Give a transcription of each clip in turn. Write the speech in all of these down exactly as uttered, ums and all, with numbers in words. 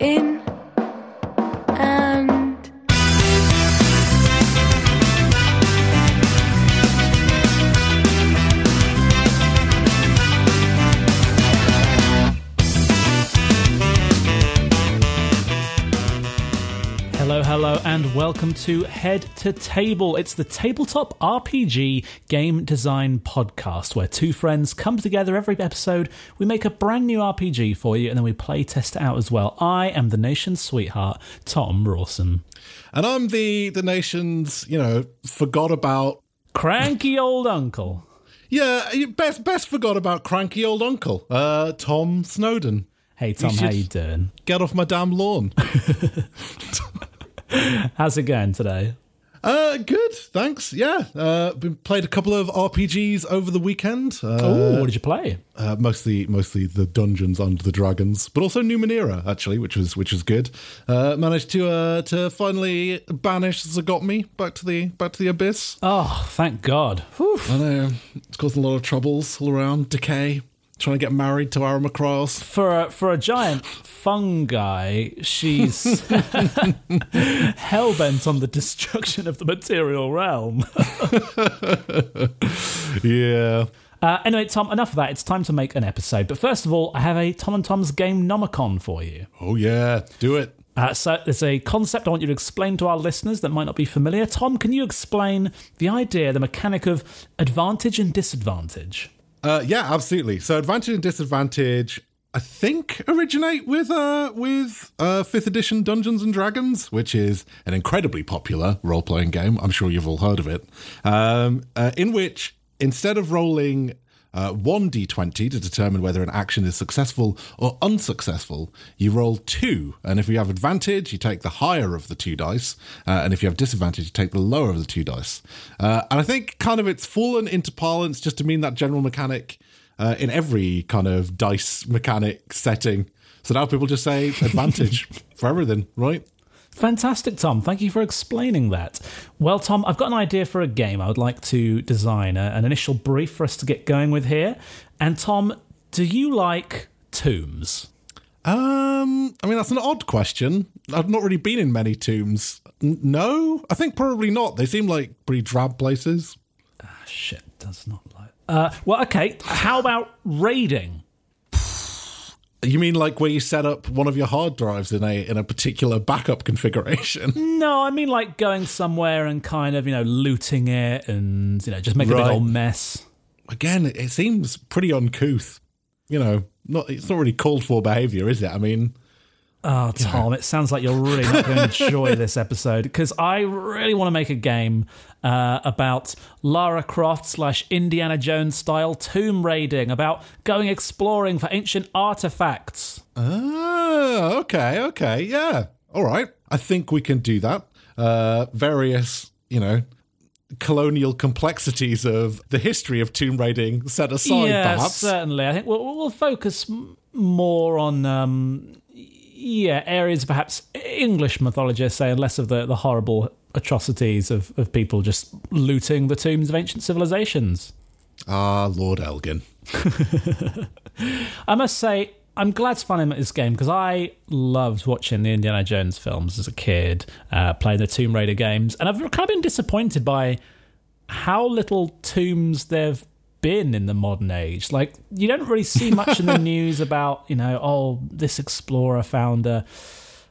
in and... Hello, hello, and welcome to Head to Table. It's the tabletop R P G game design podcast where two friends come together every episode. We make a brand new R P G for you and then we play test it out as well. I am the nation's sweetheart, Tom Rawson. And I'm the, the nation's, you know, forgot about... Cranky old uncle. Yeah, best best forgot about cranky old uncle, uh, Tom Snowden. Hey, Tom, how you doing? Get off my damn lawn. How's it going today? Uh, good, thanks. Yeah, uh, been played a couple of R P Gs over the weekend. Uh, oh, what did you play? Uh, mostly, mostly the Dungeons and the Dragons, but also Numenera actually, which was which was good. Uh, managed to uh, to finally banish Zagotmi back to the back to the abyss. Oh, thank God! Oof. I know it's caused a lot of troubles all around. Decay. Trying to get married to Aramacross. For a, for a giant fungi, she's hellbent on the destruction of the material realm. Yeah. Uh, anyway, Tom, enough of that. It's time to make an episode. But first of all, I have a Tom and Tom's Game Nomicon for you. Oh, yeah. Do it. Uh, so there's a concept I want you to explain to our listeners that might not be familiar. Tom, can you explain the idea, the mechanic of advantage and disadvantage? Uh, yeah, absolutely. So advantage and disadvantage, I think, originate with uh, with uh, fifth edition Dungeons and Dragons, which is an incredibly popular role-playing game. I'm sure you've all heard of it. Um, uh, in which, instead of rolling uh, one d twenty to determine whether an action is successful or unsuccessful, you roll two. And if you have advantage, you take the higher of the two dice. Uh, and if you have disadvantage, you take the lower of the two dice. Uh, and I think kind of it's fallen into parlance just to mean that general mechanic uh, in every kind of dice mechanic setting. So now people just say advantage for everything, right? Fantastic, Tom. Thank you for explaining that. Well, Tom, I've got an idea for a game I would like to design, a, an initial brief for us to get going with here. And Tom, do you like tombs? Um, I mean, that's an odd question. I've not really been in many tombs. N- no? I think probably not. They seem like pretty drab places. Ah, shit. Does not like... Uh, well, okay. How about raiding? You mean like where you set up one of your hard drives in a in a particular backup configuration? No, I mean like going somewhere and kind of, you know, looting it and, you know, just making right. a big old mess. Again, it seems pretty uncouth. You know, not it's not really called for behaviour, is it? I mean... Oh, Tom, yeah. It sounds like you're really not going to enjoy this episode because I really want to make a game uh, about Lara Croft slash Indiana Jones style tomb raiding, about going exploring for ancient artifacts. Oh, okay, okay, yeah. All right, I think we can do that. Uh, various, you know, colonial complexities of the history of tomb raiding set aside, yeah, perhaps. Yeah, certainly. I think we'll, we'll focus m- more on... Um, Yeah, areas perhaps English mythologists say, and less of the, the horrible atrocities of, of people just looting the tombs of ancient civilizations. Ah, Lord Elgin. I must say, I'm glad to find him at this game because I loved watching the Indiana Jones films as a kid, uh, playing the Tomb Raider games, and I've kind of been disappointed by how little tombs they've been in the modern age. Like, you don't really see much in the news about, you know, oh, this explorer found a,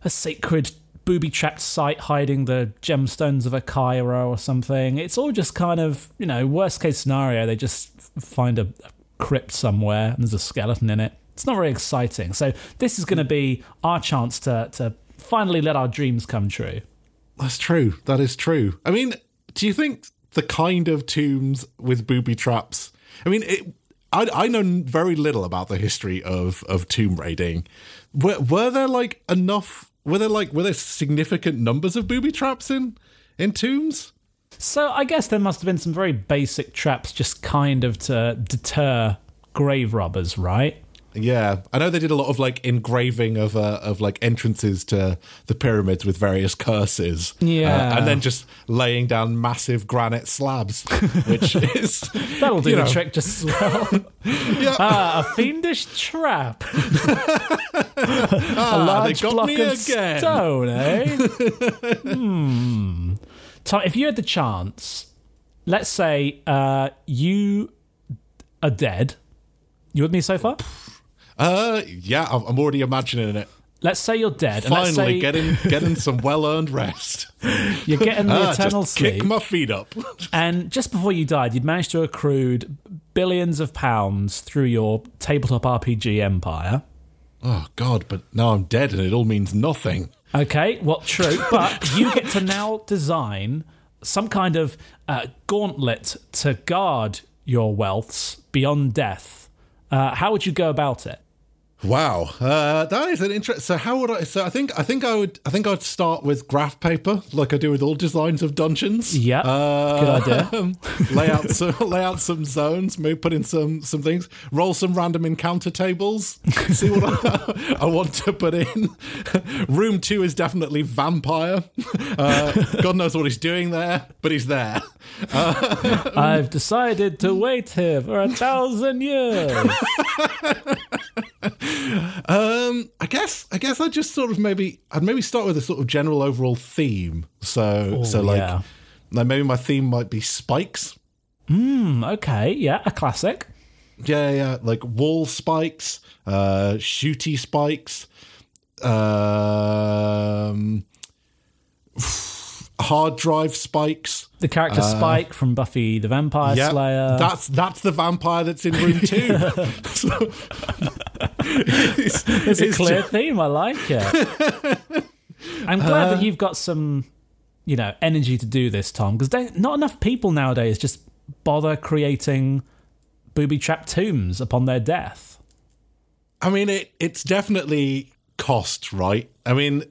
a sacred booby-trapped site hiding the gemstones of a Cairo or something. It's all just kind of, you know, worst case scenario, they just find a, a crypt somewhere and there's a skeleton in it. It's not very exciting. So this is going to be our chance to to finally let our dreams come true. That's true. That is true. I mean, do you think the kind of tombs with booby traps... I mean, it, I, I know very little about the history of, of tomb raiding. Were, were there like enough? Were there like were there significant numbers of booby traps in in tombs? So I guess there must have been some very basic traps, just kind of to deter grave robbers, right? Yeah, I know they did a lot of like engraving of uh, of like entrances to the pyramids with various curses. Yeah, uh, and then just laying down massive granite slabs, which is that'll do the know. trick just as well. Yeah. Ah, a fiendish trap. ah, a large block of again. stone, eh? hmm. Tom, if you had the chance, let's say uh, you are dead. You with me so far? Uh, yeah, I'm already imagining it. Let's say you're dead. Finally, and let's say... getting getting some well-earned rest. You're getting the ah, eternal just sleep. Kick my feet up. And just before you died, you'd managed to accrue billions of pounds through your tabletop R P G empire. Oh, God, but now I'm dead and it all means nothing. Okay, well, true, but you get to now design some kind of uh, gauntlet to guard your wealths beyond death. Uh, how would you go about it? Wow, uh, that is an interest. So how would I? So I think I think I would I think I'd start with graph paper, like I do with all designs of dungeons. Yeah, uh, good idea. lay out some lay out some zones, maybe put in some some things, roll some random encounter tables, see what I, I want to put in. Room two is definitely vampire. Uh, God knows what he's doing there, but he's there. Uh, I've decided to wait here for a thousand years. Um, I guess I guess I just sort of maybe I'd maybe start with a sort of general overall theme. So Ooh, so like, yeah. like maybe my theme might be spikes. Mm, okay, yeah, a classic. Yeah, yeah, like wall spikes, uh, shooty spikes, um, hard drive spikes. The character uh, Spike from Buffy the Vampire yeah, Slayer. That's that's the vampire that's in room two. so, it's, it's, it's a clear just... theme. I like it. I'm glad uh, that you've got some, you know, energy to do this, Tom, because not enough people nowadays just bother creating booby-trapped tombs upon their death. I mean, it it's definitely cost, right? I mean,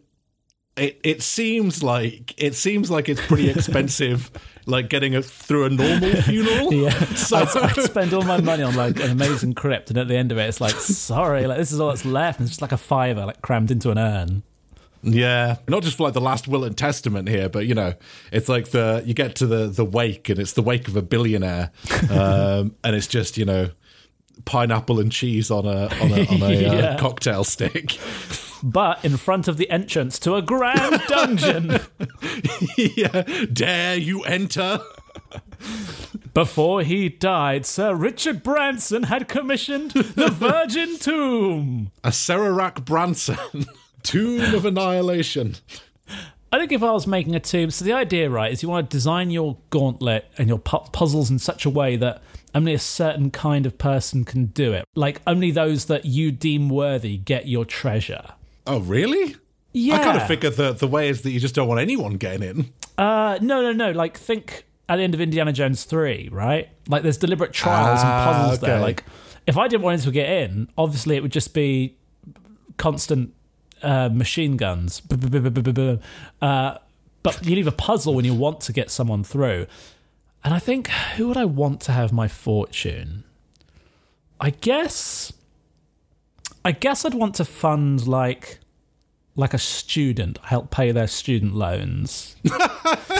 it it seems like it seems like it's pretty expensive. Like getting a, through a normal funeral. Yeah, so I'd, I'd spend all my money on like an amazing crypt, and at the end of it, it's like, sorry, like this is all that's left. And it's just like a fiver, like crammed into an urn. Yeah, not just for like the last will and testament here, but you know, it's like the you get to the the wake, and it's the wake of a billionaire, um, and it's just you know, pineapple and cheese on a on a, on a yeah. uh, cocktail stick. But in front of the entrance to a grand dungeon. yeah, dare you enter? Before he died, Sir Richard Branson had commissioned the Virgin Tomb. A Serac Branson. Tomb of Annihilation. I think if I was making a tomb... So the idea, right, is you want to design your gauntlet and your pu- puzzles in such a way that only a certain kind of person can do it. Like, only those that you deem worthy get your treasure. Oh, really? Yeah. I kind of figured that the way is that you just don't want anyone getting in. Uh, no, no, no. Like, think at the end of Indiana Jones three, right? Like, there's deliberate trials ah, and puzzles okay. there. Like, if I didn't want him to get in, obviously it would just be constant uh, machine guns. Uh, but you leave a puzzle when you want to get someone through. And I think, who would I want to have my fortune? I guess... I guess I'd want to fund like, like a student, help pay their student loans.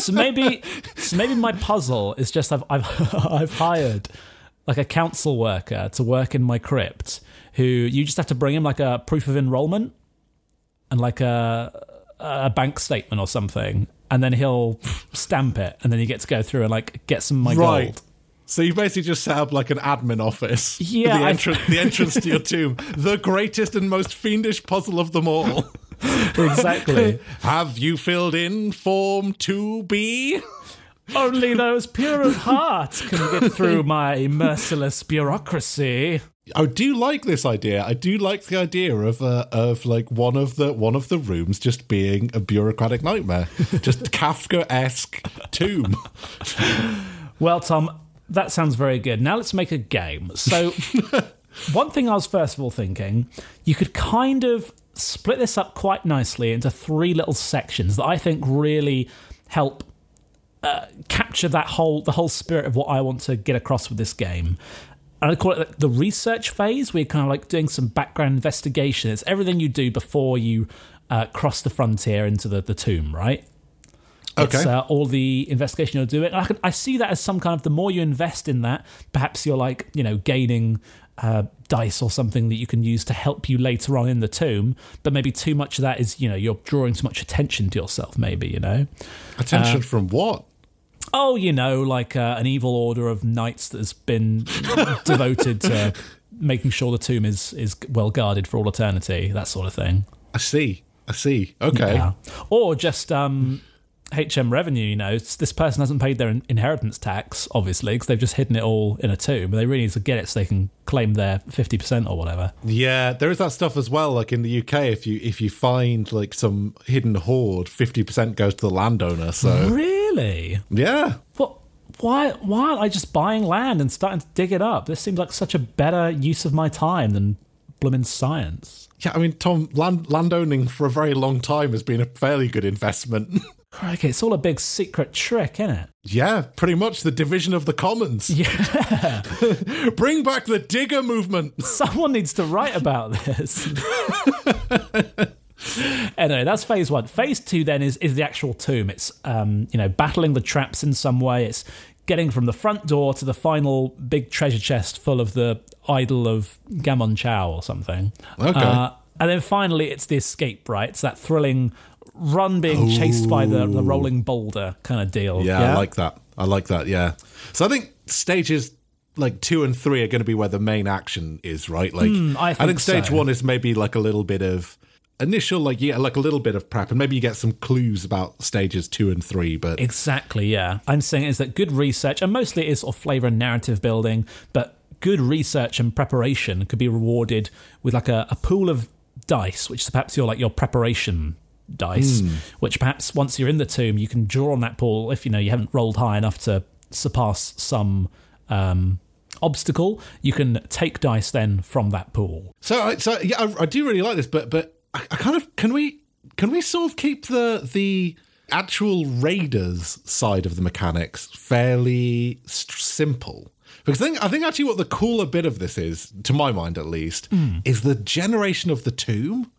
so maybe, so maybe my puzzle is just I've I've, I've hired like a council worker to work in my crypt, who you just have to bring him like a proof of enrollment and like a a bank statement or something, and then he'll stamp it, and then you get to go through and like get some of my right. gold. So you basically just set up like an admin office. Yeah, the entrance, the entrance to your tomb, the greatest and most fiendish puzzle of them all. Exactly. Have you filled in form two B? Only those pure of heart can get through my merciless bureaucracy. I do like this idea. I do like the idea of uh, of like one of the one of the rooms just being a bureaucratic nightmare, just Kafka-esque tomb. Well, Tom, that sounds very good. Now let's make a game. So one thing I was first of all thinking, you could kind of split this up quite nicely into three little sections that I think really help uh, capture that whole the whole spirit of what I want to get across with this game. And I call it like the research phase, where you're kind of like doing some background investigation. It's everything you do before you uh, cross the frontier into the, the tomb, right? Okay. It's uh, all the investigation you're doing. I, can, I see that as some kind of, the more you invest in that, perhaps you're like, you know, gaining uh, dice or something that you can use to help you later on in the tomb. But maybe too much of that is, you know, you're drawing too much attention to yourself, maybe, you know. Attention uh, from what? Oh, you know, like uh, an evil order of knights that has been devoted to making sure the tomb is, is well guarded for all eternity, that sort of thing. I see. I see. Okay. Yeah. Or just um, H M revenue, you know. It's, this person hasn't paid their in- inheritance tax, obviously, because they've just hidden it all in a tomb. They really need to get it so they can claim their fifty percent or whatever. Yeah, there is that stuff as well. Like in the U K, if you if you find like some hidden hoard, fifty percent goes to the landowner. So really? Yeah. What? Why, why aren't I just buying land and starting to dig it up? This seems like such a better use of my time than blooming science. Yeah, I mean, Tom, land, land owning for a very long time has been a fairly good investment. Crikey, it's all a big secret trick, isn't it? Yeah, pretty much the division of the commons. Yeah. Bring back the digger movement. Someone needs to write about this. Anyway, that's phase one. Phase two then is is the actual tomb. It's um, you know, battling the traps in some way. It's getting from the front door to the final big treasure chest full of the idol of Gamon Chow or something. Okay. Uh, and then finally, it's the escape. Right, it's that thrilling run being Ooh. chased by the, the rolling boulder kind of deal. Yeah, yeah, I like that. I like that. Yeah. So I think stages like two and three are going to be where the main action is. Right. Like mm, I think, I think stage so. one is maybe like a little bit of initial, like, yeah, like a little bit of prep, and maybe you get some clues about stages two and three, but... Exactly, yeah. I'm saying is that good research, and mostly it is sort of flavour and narrative building, but good research and preparation could be rewarded with, like, a, a pool of dice, which is perhaps your, like, your preparation dice, mm. which perhaps once you're in the tomb, you can draw on that pool if, you know, you haven't rolled high enough to surpass some... Um, obstacle. You can take dice then from that pool. So, so yeah, I, I do really like this, but... but... I kind of can we can we sort of keep the the actual Raiders side of the mechanics fairly st- simple, because I think I think actually what the cooler bit of this is, to my mind at least, mm. is the generation of the tomb.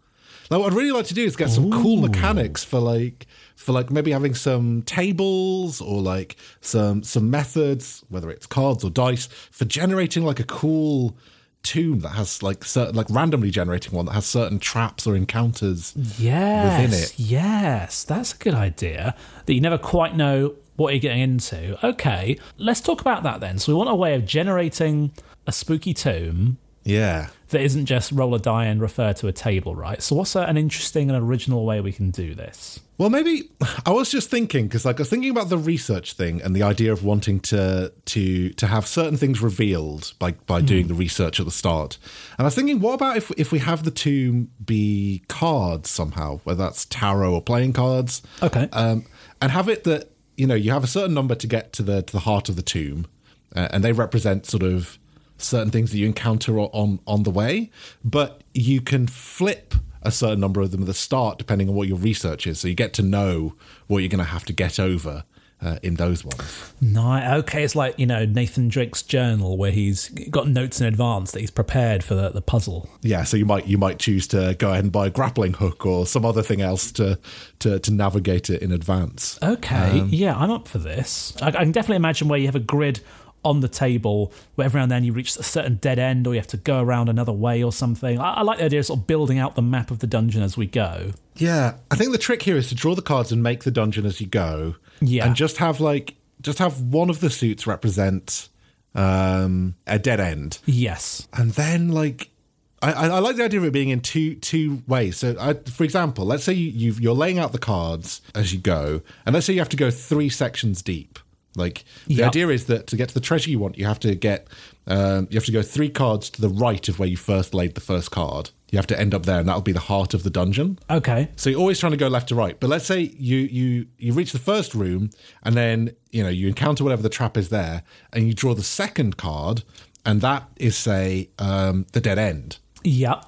Like what I'd really like to do is get some Ooh. cool mechanics for like for like maybe having some tables or like some some methods, whether it's cards or dice, for generating like a cool tomb that has like certain, like randomly generating one that has certain traps or encounters yes, within it. Yes, that's a good idea, that you never quite know what you're getting into. Okay, let's talk about that then. So we want a way of generating a spooky tomb. Yeah. That isn't just roll a die and refer to a table, right? So what's an interesting and original way we can do this? Well, maybe I was just thinking, because like I was thinking about the research thing and the idea of wanting to to to have certain things revealed by, by mm. doing the research at the start. And I was thinking, what about if if we have the tomb be cards somehow, whether that's tarot or playing cards? Okay. Um, and have it that, you know, you have a certain number to get to the to the heart of the tomb, uh, and they represent sort of certain things that you encounter on on the way, but you can flip a certain number of them at the start depending on what your research is, so you get to know what you're going to have to get over uh, in those ones. No, okay, it's like, you know, Nathan Drake's journal where he's got notes in advance that he's prepared for the, the puzzle. Yeah, so you might you might choose to go ahead and buy a grappling hook or some other thing else to to, to navigate it in advance. Okay, um, yeah, I'm up for this. I, I can definitely imagine where you have a grid on the table, where every now and then you reach a certain dead end or you have to go around another way or something. I, I like the idea of sort of building out the map of the dungeon as we go. Yeah, I think the trick here is to draw the cards and make the dungeon as you go. Yeah. And just have like, just have one of the suits represent um, a dead end. Yes. And then like, I, I like the idea of it being in two two ways. So, I, for example, let's say you, you've, you're laying out the cards as you go, and let's say you have to go three sections deep. Like the yep. idea is that to get to the treasure you want, you have to get um, you have to go three cards to the right of where you first laid the first card. You have to end up there, and that'll be the heart of the dungeon. Okay. So you're always trying to go left to right. But let's say you you you reach the first room, and then you know you encounter whatever the trap is there, and you draw the second card, and that is say um, the dead end. Yep.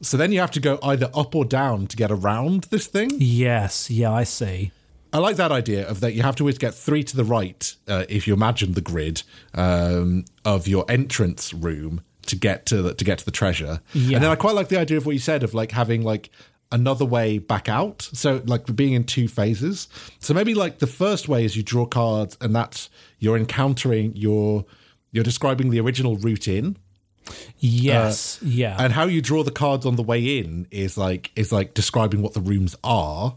So then you have to go either up or down to get around this thing. Yes. Yeah, I see. I like that idea of that you have to always get three to the right, uh, if you imagine the grid, um, of your entrance room to get to the, to get to the treasure. Yeah. And then I quite like the idea of what you said of like having like another way back out. So like being in two phases. So maybe like the first way is you draw cards and that's you're encountering your you're describing the original route in. Yes, uh, yeah. And how you draw the cards on the way in is like is like describing what the rooms are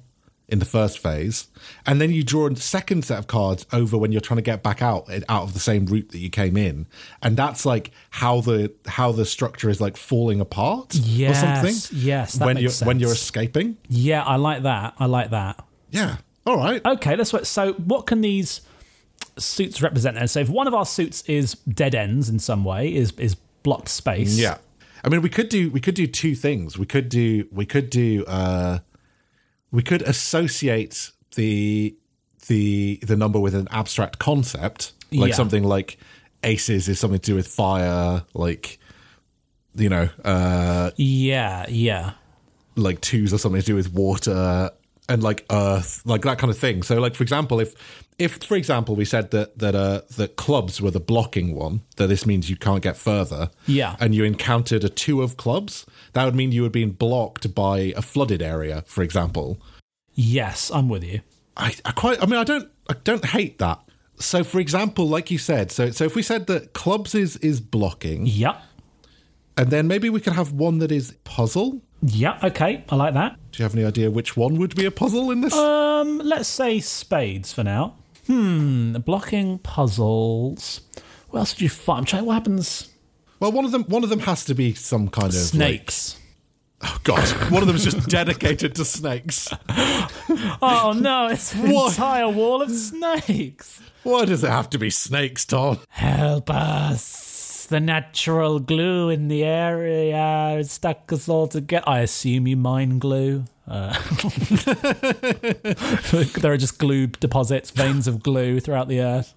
in the first phase, and then you draw a second set of cards over when you're trying to get back out out of the same route that you came in, and that's like how the how the structure is like falling apart yes, or something. Yes, that when makes you're sense. when you're escaping. Yeah, I like that. I like that. Yeah. All right. Okay. Let's. So, what can these suits represent? And so, if one of our suits is dead ends in some way, is is blocked space. Yeah. I mean, we could do we could do two things. We could do we could do. Uh, We could associate the the the number with an abstract concept, like yeah. something like aces is something to do with fire, like you know, uh, yeah, yeah, like twos or something to do with water and like earth, like that kind of thing. So, like for example, if if for example we said that that uh, that clubs were the blocking one, that this means you can't get further, yeah, and you encountered a two of clubs. That would mean you had been blocked by a flooded area, for example. Yes, I'm with you. I, I quite. I mean, I don't. I don't hate that. So, for example, like you said, so so if we said that clubs is is blocking, yeah, and then maybe we could have one that is puzzle. Yeah. Okay, I like that. Do you have any idea which one would be a puzzle in this? Um, let's say spades for now. Hmm, blocking puzzles. What else did you find? I'm trying. What happens? Well, one of them one of them has to be some kind of... Snakes. Like, oh, God. One of them is just dedicated to snakes. Oh, no. It's an what? entire wall of snakes. Why does it have to be snakes, Tom? Help us. The natural glue in the area stuck us all together. I assume you mine glue. Uh, there are just glue deposits, veins of glue throughout the earth.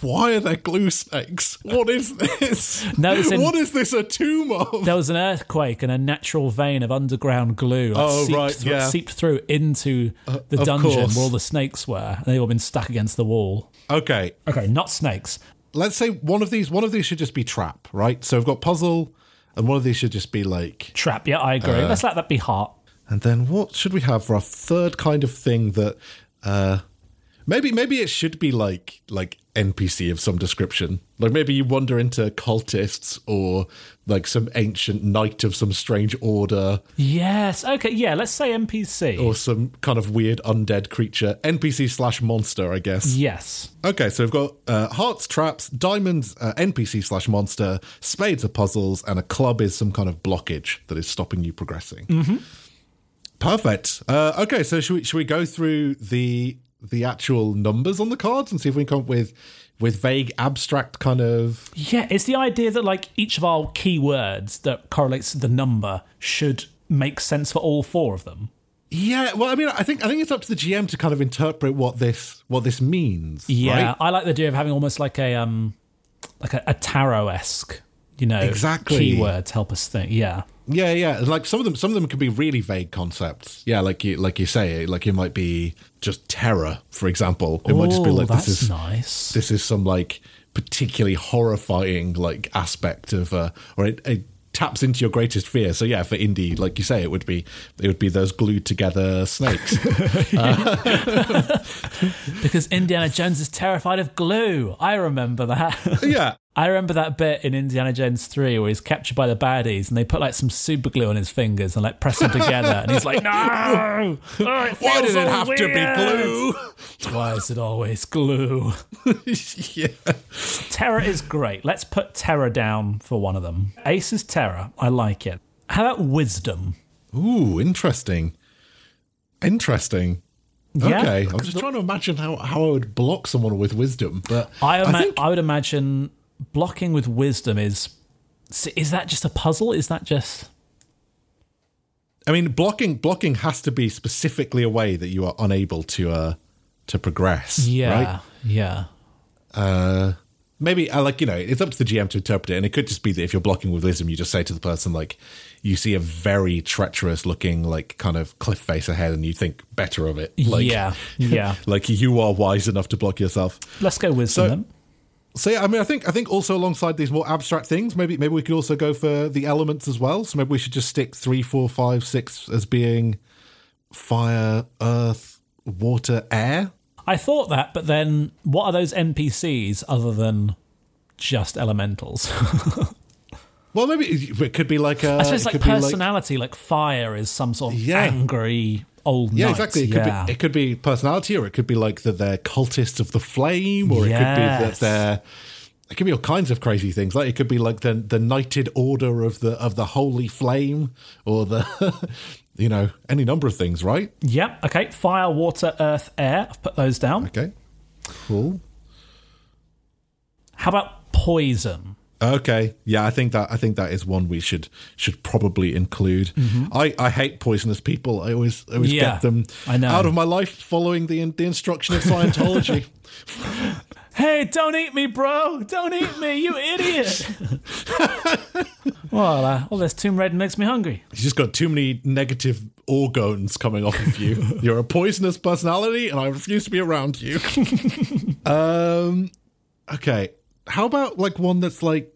Why are there glue snakes? What is this? No, in, what is this a tomb of? There was an earthquake and a natural vein of underground glue like, oh, seeped, right, through, yeah. seeped through into uh, the dungeon course. Where all the snakes were. And they've all been stuck against the wall. Okay. Okay, not snakes. Let's say one of these one of these should just be trap, right? So we've got puzzle, and one of these should just be like... Trap, yeah, I agree. Uh, Let's let that be heart. And then what should we have for our third kind of thing that... Uh, Maybe maybe it should be like like N P C of some description. Like maybe you wander into cultists or like some ancient knight of some strange order. Yes. Okay. Yeah. Let's say N P C or some kind of weird undead creature. N P C slash monster, I guess. Yes. Okay. So we've got uh, hearts, traps, diamonds, uh, N P C slash monster, spades are puzzles, and a club is some kind of blockage that is stopping you progressing. Mm-hmm. Perfect. Uh, okay. So should we should we go through the the actual numbers on the cards and see if we can come up with with vague abstract kind of... Yeah, it's the idea that like each of our keywords that correlates to the number should make sense for all four of them. Yeah, well, I mean, I think I think it's up to the G M to kind of interpret what this what this means. Yeah, right? I like the idea of having almost like a um like a, a tarot-esque, you know, exactly. Keywords help us think. Yeah. Yeah, yeah. Like some of them, some of them can be really vague concepts. Yeah, like you, like you say, like it might be just terror, for example. It Ooh, might just be like this is nice. This is some like particularly horrifying like aspect of, uh, or it, it taps into your greatest fear. So yeah, for indie, like you say, it would be it would be those glued together snakes. uh, because Indiana Jones is terrified of glue. I remember that. Yeah. I remember that bit in Indiana Jones three where he's captured by the baddies and they put like some super glue on his fingers and like press them together and he's like, no! Oh, it Why does it have weird. to be glue? Why is it always glue? Yeah. Terror is great. Let's put terror down for one of them. Ace is terror. I like it. How about wisdom? Ooh, interesting. Interesting. Yeah. Okay. I'm just trying to imagine how, how I would block someone with wisdom. But I, ima- I, think- I would imagine... Blocking with wisdom is... Is that just a puzzle? Is that just... I mean, blocking blocking has to be specifically a way that you are unable to uh, to progress, yeah, right? Yeah, yeah. Uh, maybe, uh, like, you know, it's up to the G M to interpret it, and it could just be that if you're blocking with wisdom, you just say to the person, like, you see a very treacherous-looking, like, kind of cliff face ahead, and you think better of it. Like, yeah, yeah. Like, you are wise enough to block yourself. Let's go wisdom, so, then. So yeah, I mean, I think I think also alongside these more abstract things, maybe maybe we could also go for the elements as well. So maybe we should just stick three, four, five, six as being fire, earth, water, air. I thought that, but then what are those N P Cs other than just elementals? Well, maybe it could be like a. I suppose it's like personality, like, like fire is some sort of yeah. angry old yeah, knight. Exactly. It yeah, exactly. It could be personality, or it could be like that they're cultists of the flame, or yes. it could be that they're. It could be all kinds of crazy things. Like it could be like the the knighted order of the of the holy flame, or the, you know, any number of things, right? Yep. Yeah, okay. Fire, water, earth, air. I've put those down. Okay. Cool. How about poison? Okay, yeah, I think that I think that is one we should should probably include. Mm-hmm. I, I hate poisonous people. I always I always yeah, get them I know. out of my life following the the instruction of Scientology. Hey, don't eat me, bro! Don't eat me, you idiot! Well, uh, all this Tomb Red makes me hungry. You just got too many negative orgones coming off of you. You're a poisonous personality, and I refuse to be around you. um, okay. How about like one that's like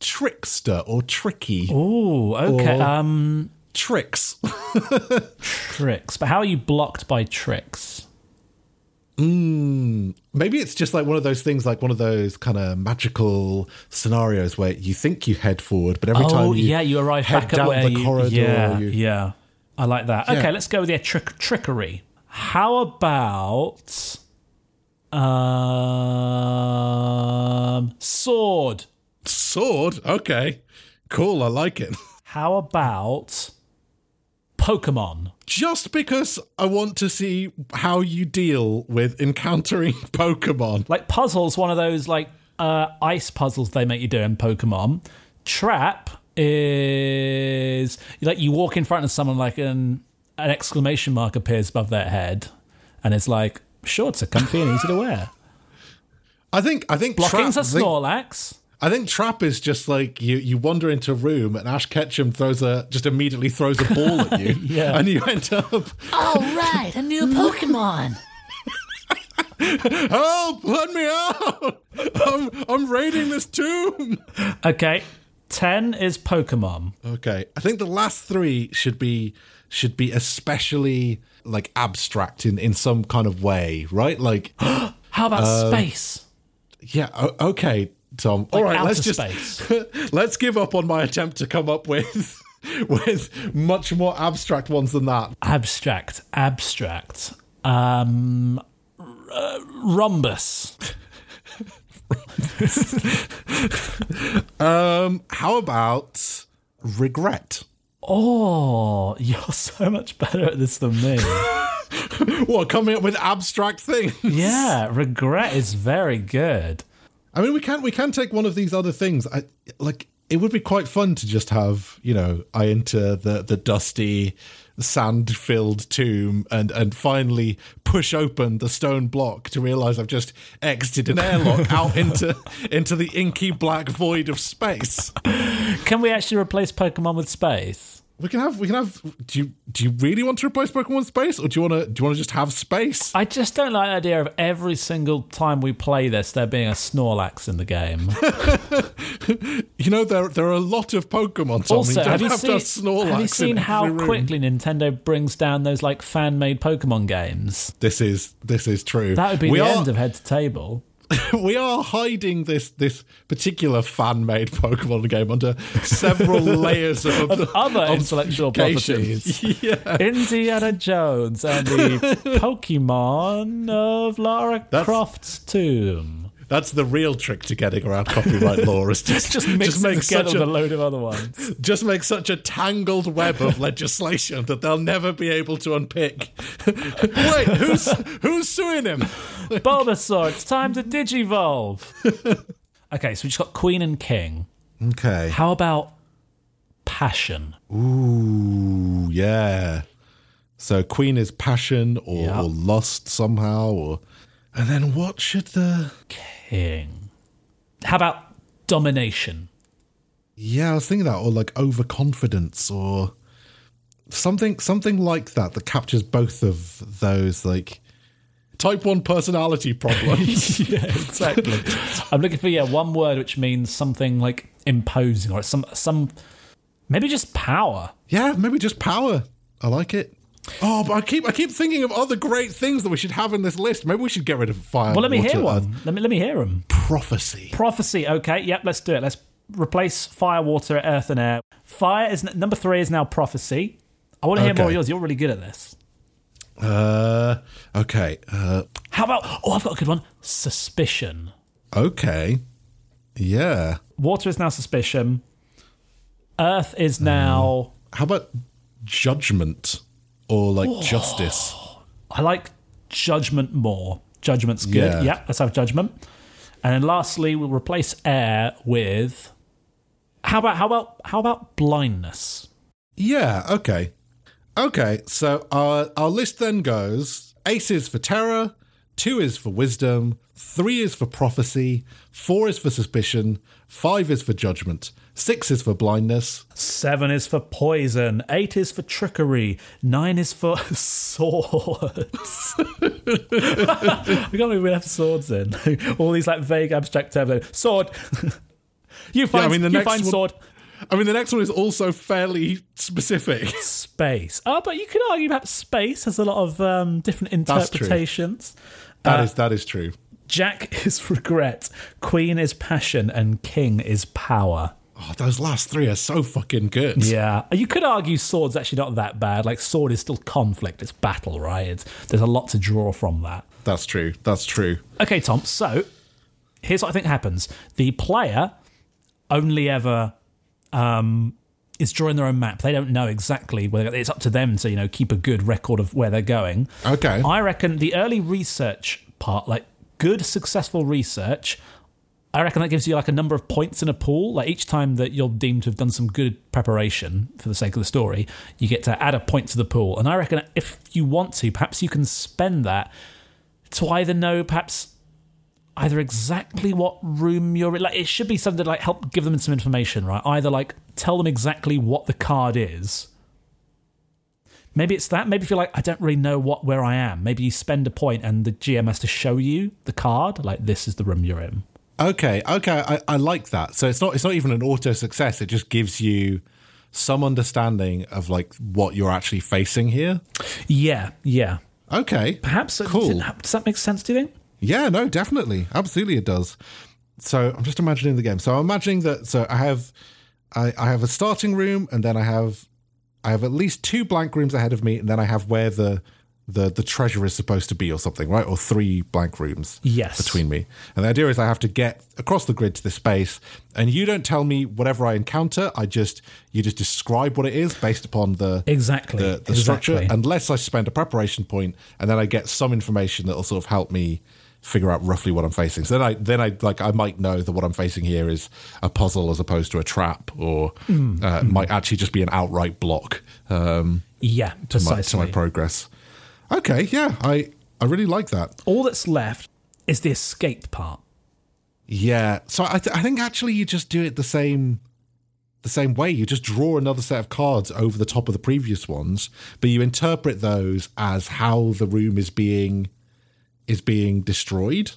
trickster or tricky? Oh, okay. Um, tricks. Tricks. But how are you blocked by tricks? Mm, maybe it's just like one of those things, like one of those kind of magical scenarios where you think you head forward, but every oh, time you, yeah, you arrive head back down where the you, corridor. Yeah, you, yeah. I like that. Yeah. Okay, let's go with yeah, trick, trickery. How about... Um, sword. Sword? Okay. Cool, I like it. How about Pokemon? Just because I want to see how you deal with encountering Pokemon. Like puzzles, one of those like uh, ice puzzles they make you do in Pokemon. Trap is like you walk in front of someone, like an an exclamation mark appears above their head, and it's like, shorts are comfy and easy to wear. I think I think blocking's trap, a Snorlax. I think, I think trap is just like you, you wander into a room and Ash Ketchum throws a just immediately throws a ball at you. Yeah. And you end up oh right, a new Pokemon. Help, let me out. I'm I'm raiding this tomb. Okay. ten is Pokemon. Okay. I think the last three should be should be especially like abstract in, in some kind of way, right? Like how about uh, space? Yeah, o- okay, Tom. Like all right, let's just space. Let's give up on my attempt to come up with with much more abstract ones than that. Abstract, abstract. Um uh, rhombus. um how about regret? Oh, you're so much better at this than me. What, coming up with abstract things? Yeah, regret is very good. I mean, we can we can take one of these other things. I like it would be quite fun to just have, you know, I enter the the dusty sand-filled tomb and, and finally push open the stone block to realise I've just exited an airlock out into into the inky black void of space. Can we actually replace Pokemon with space? We can have. We can have. Do you do you really want to replace Pokemon with space, or do you want to do you want to just have space? I just don't like the idea of every single time we play this, there being a Snorlax in the game. You know, there there are a lot of Pokemon. Tom. Also, you have, you have, seen, to have, Snorlax have you seen how room. quickly Nintendo brings down those like fan-made Pokemon games? This is this is true. That would be we the are- end of Head to Table. We are hiding this this particular fan-made Pokemon game under several layers of, of other intellectual properties. Yeah. Indiana Jones and the Pokemon of Lara that's, Croft's tomb. That's the real trick to getting around copyright law. Is just, just mix just make together such a, a load of other ones. Just make such a tangled web of legislation that they'll never be able to unpick. Wait, who's who's suing him? Bulbasaur, it's time to digivolve. Okay, so we just got Queen and King. Okay. How about passion? Ooh, yeah. So Queen is passion or, yep. or lust somehow. Or and then what should the... King. How about domination? Yeah, I was thinking that. Or like overconfidence or something, something like that that captures both of those, like... Type one personality problems. Yeah, exactly. I'm looking for yeah one word which means something like imposing or some some maybe just power. Yeah, maybe just power. I like it. Oh, but I keep I keep thinking of other great things that we should have in this list. Maybe we should get rid of fire. Well, let me water, hear one. Let me let me hear them. Prophecy. Prophecy. Okay. Yep. Let's do it. Let's Replace fire, water, earth, and air. Fire is n- number three is now prophecy. I want to hear okay. more of yours. You're really good at this. Uh, okay. Uh, How about? Oh, I've got a good one. Suspicion. Okay. Yeah. Water is now suspicion. Earth is now. Um, how about judgment or like oh, justice? I like judgment more. Judgment's good. Yeah. yeah, let's have judgment. And then lastly, we'll replace air with. How about how about how about blindness? Yeah. Okay. Okay. So our our list then goes: ace is for terror, two is for wisdom, three is for prophecy, four is for suspicion, five is for judgment, six is for blindness, seven is for poison, eight is for trickery, nine is for swords. I can't believe we have swords in. All these like vague abstract terms. Sword. You find, yeah, I mean, the you next find one, sword. I mean, the next one is also fairly specific. Space. Oh, but you could argue that space has a lot of um, different interpretations. That uh, is that is true. Jack is regret, queen is passion, and king is power. Oh, those last three are so fucking good. Yeah. You could argue sword's actually not that bad. Like, sword is still conflict. It's battle, right? It's, there's a lot to draw from that. That's true. That's true. Okay, Tom. So, here's what I think happens. The player only ever um, is drawing their own map. They don't know exactly where. It's up to them to, you know, keep a good record of where they're going. Okay. I reckon the early research part, like good, successful research, I reckon that gives you like a number of points in a pool. Like each time that you're deemed to have done some good preparation for the sake of the story, you get to add a point to the pool. And I reckon if you want to, perhaps you can spend that to either know perhaps either exactly what room you're in. Like it should be something to like help give them some information, right? Either like tell them exactly what the card is. Maybe it's that. Maybe if you're like, I don't really know what where I am. Maybe you spend a point and the G M has to show you the card. Like this is the room you're in. Okay, okay, I, I like that. So it's not it's not even an auto success. It just gives you some understanding of like what you're actually facing here. Yeah, yeah. Okay, perhaps. Cool. Does, it, does that make sense? Do you think? Yeah, no, definitely, absolutely, it does. So I'm just imagining the game. So I'm imagining that. So I have, I, I have a starting room, and then I have, I have at least two blank rooms ahead of me, and then I have where the. the the treasure is supposed to be or something, right? Or three blank rooms yes. between me. And the idea is I have to get across the grid to this space, and you don't tell me whatever I encounter, I just you just describe what it is based upon the exactly the, the exactly. structure, unless I spend a preparation point, and then I get some information that'll sort of help me figure out roughly what I'm facing. So then I then I like I might know that what I'm facing here is a puzzle as opposed to a trap, or mm, uh, mm. might actually just be an outright block um, yeah, precisely. To my, to my progress. Okay, yeah, I, I really like that. All that's left is the escape part. Yeah, so I th- I think actually you just do it the same the same way. You just draw another set of cards over the top of the previous ones, but you interpret those as how the room is being is being destroyed,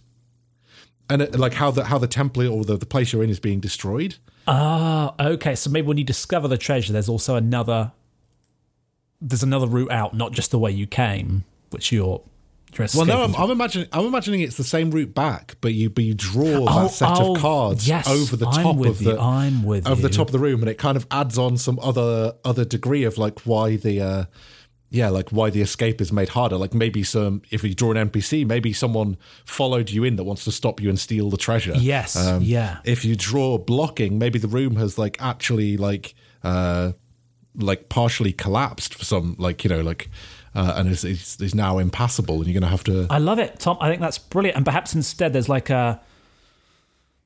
and it, like how the how the template or the, the place you're in is being destroyed. Ah, okay. So maybe when you discover the treasure, there's also another. There's another route out, not just the way you came, which you're. you're well, no, I'm, I'm imagining. I'm imagining it's the same route back, but you but you draw oh, that set oh, of cards yes, over the top of you. the I'm with over you. the top of the room, and it kind of adds on some other other degree of like why the uh, yeah, like why the escape is made harder. Like maybe some if you draw an N P C, maybe someone followed you in that wants to stop you and steal the treasure. Yes, um, yeah. If you draw blocking, maybe the room has like actually like. Uh, like partially collapsed for some like you know like uh, and is is now impassable, and you're gonna have to I love it, Tom. I think that's brilliant. And perhaps instead there's like a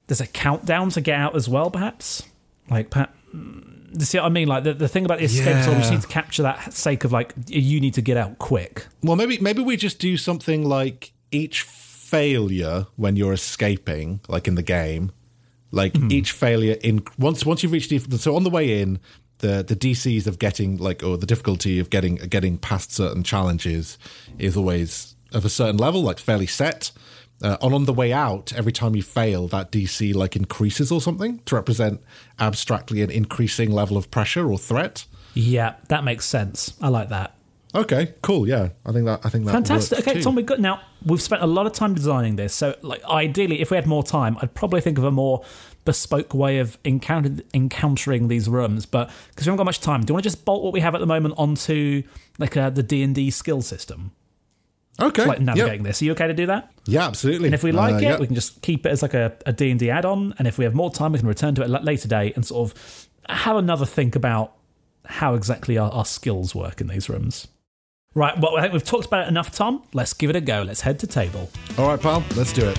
there's a countdown to get out as well, perhaps like perhaps, you see what I mean, like the, the thing about the escape yeah. sort of just need to capture that sake of like you need to get out quick. Well, maybe maybe we just do something like each failure when you're escaping, like in the game, like mm. each failure in once once you've reached the, so on the way in The, the D Cs of getting like or the difficulty of getting getting past certain challenges is always of a certain level, like fairly set. Uh, and on the way out, every time you fail, that D C like increases or something to represent abstractly an increasing level of pressure or threat. Yeah, that makes sense. I like that. Okay, cool. Yeah, I think that I think that fantastic. Okay, too. Tom, we've got now. We've spent a lot of time designing this, so like ideally, if we had more time, I'd probably think of a more bespoke way of encounter- encountering these rooms. But because we haven't got much time, do you want to just bolt what we have at the moment onto like uh, the D and D skill system? Okay, like navigating yep. this. Are you okay to do that? Yeah, absolutely. And if we like uh, it, yep. we can just keep it as like a, a D and D add-on. And if we have more time, we can return to it at a later date and sort of have another think about how exactly our, our skills work in these rooms. Right, well, I think we've talked about it enough, Tom. Let's give it a go. Let's head to table. All right, pal, let's do it.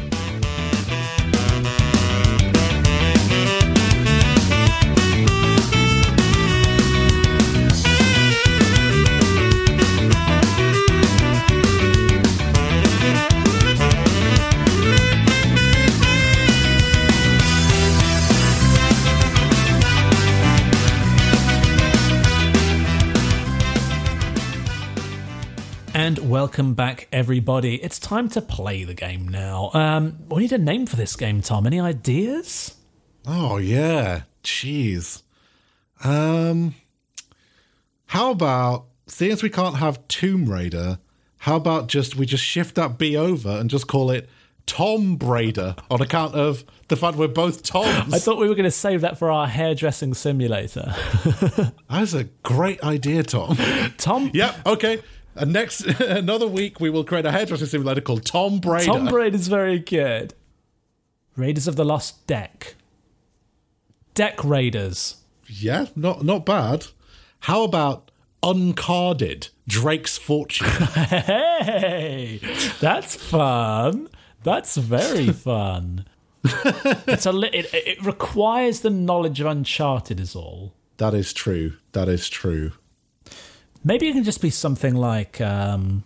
And welcome back, everybody. It's time to play the game now. Um, we need a name for this game, Tom. Any ideas? Oh, yeah. Jeez. Um, how about, seeing as we can't have Tomb Raider, how about just we just shift that B over and just call it Tom Braider on account of the fact we're both Toms? I thought we were going to save that for our hairdressing simulator. That's a great idea, Tom. Tom? Yep, okay. And next, another week, we will create a hairdressing simulator called Tom Braider. Tom Braider's very good. Raiders of the Lost Deck. Deck Raiders. Yeah, not not bad. How about Uncarded Drake's Fortune? Hey, that's fun. That's very fun. It's a li- it, it requires the knowledge of Uncharted is all. That is true. That is true. Maybe it can just be something like... Um,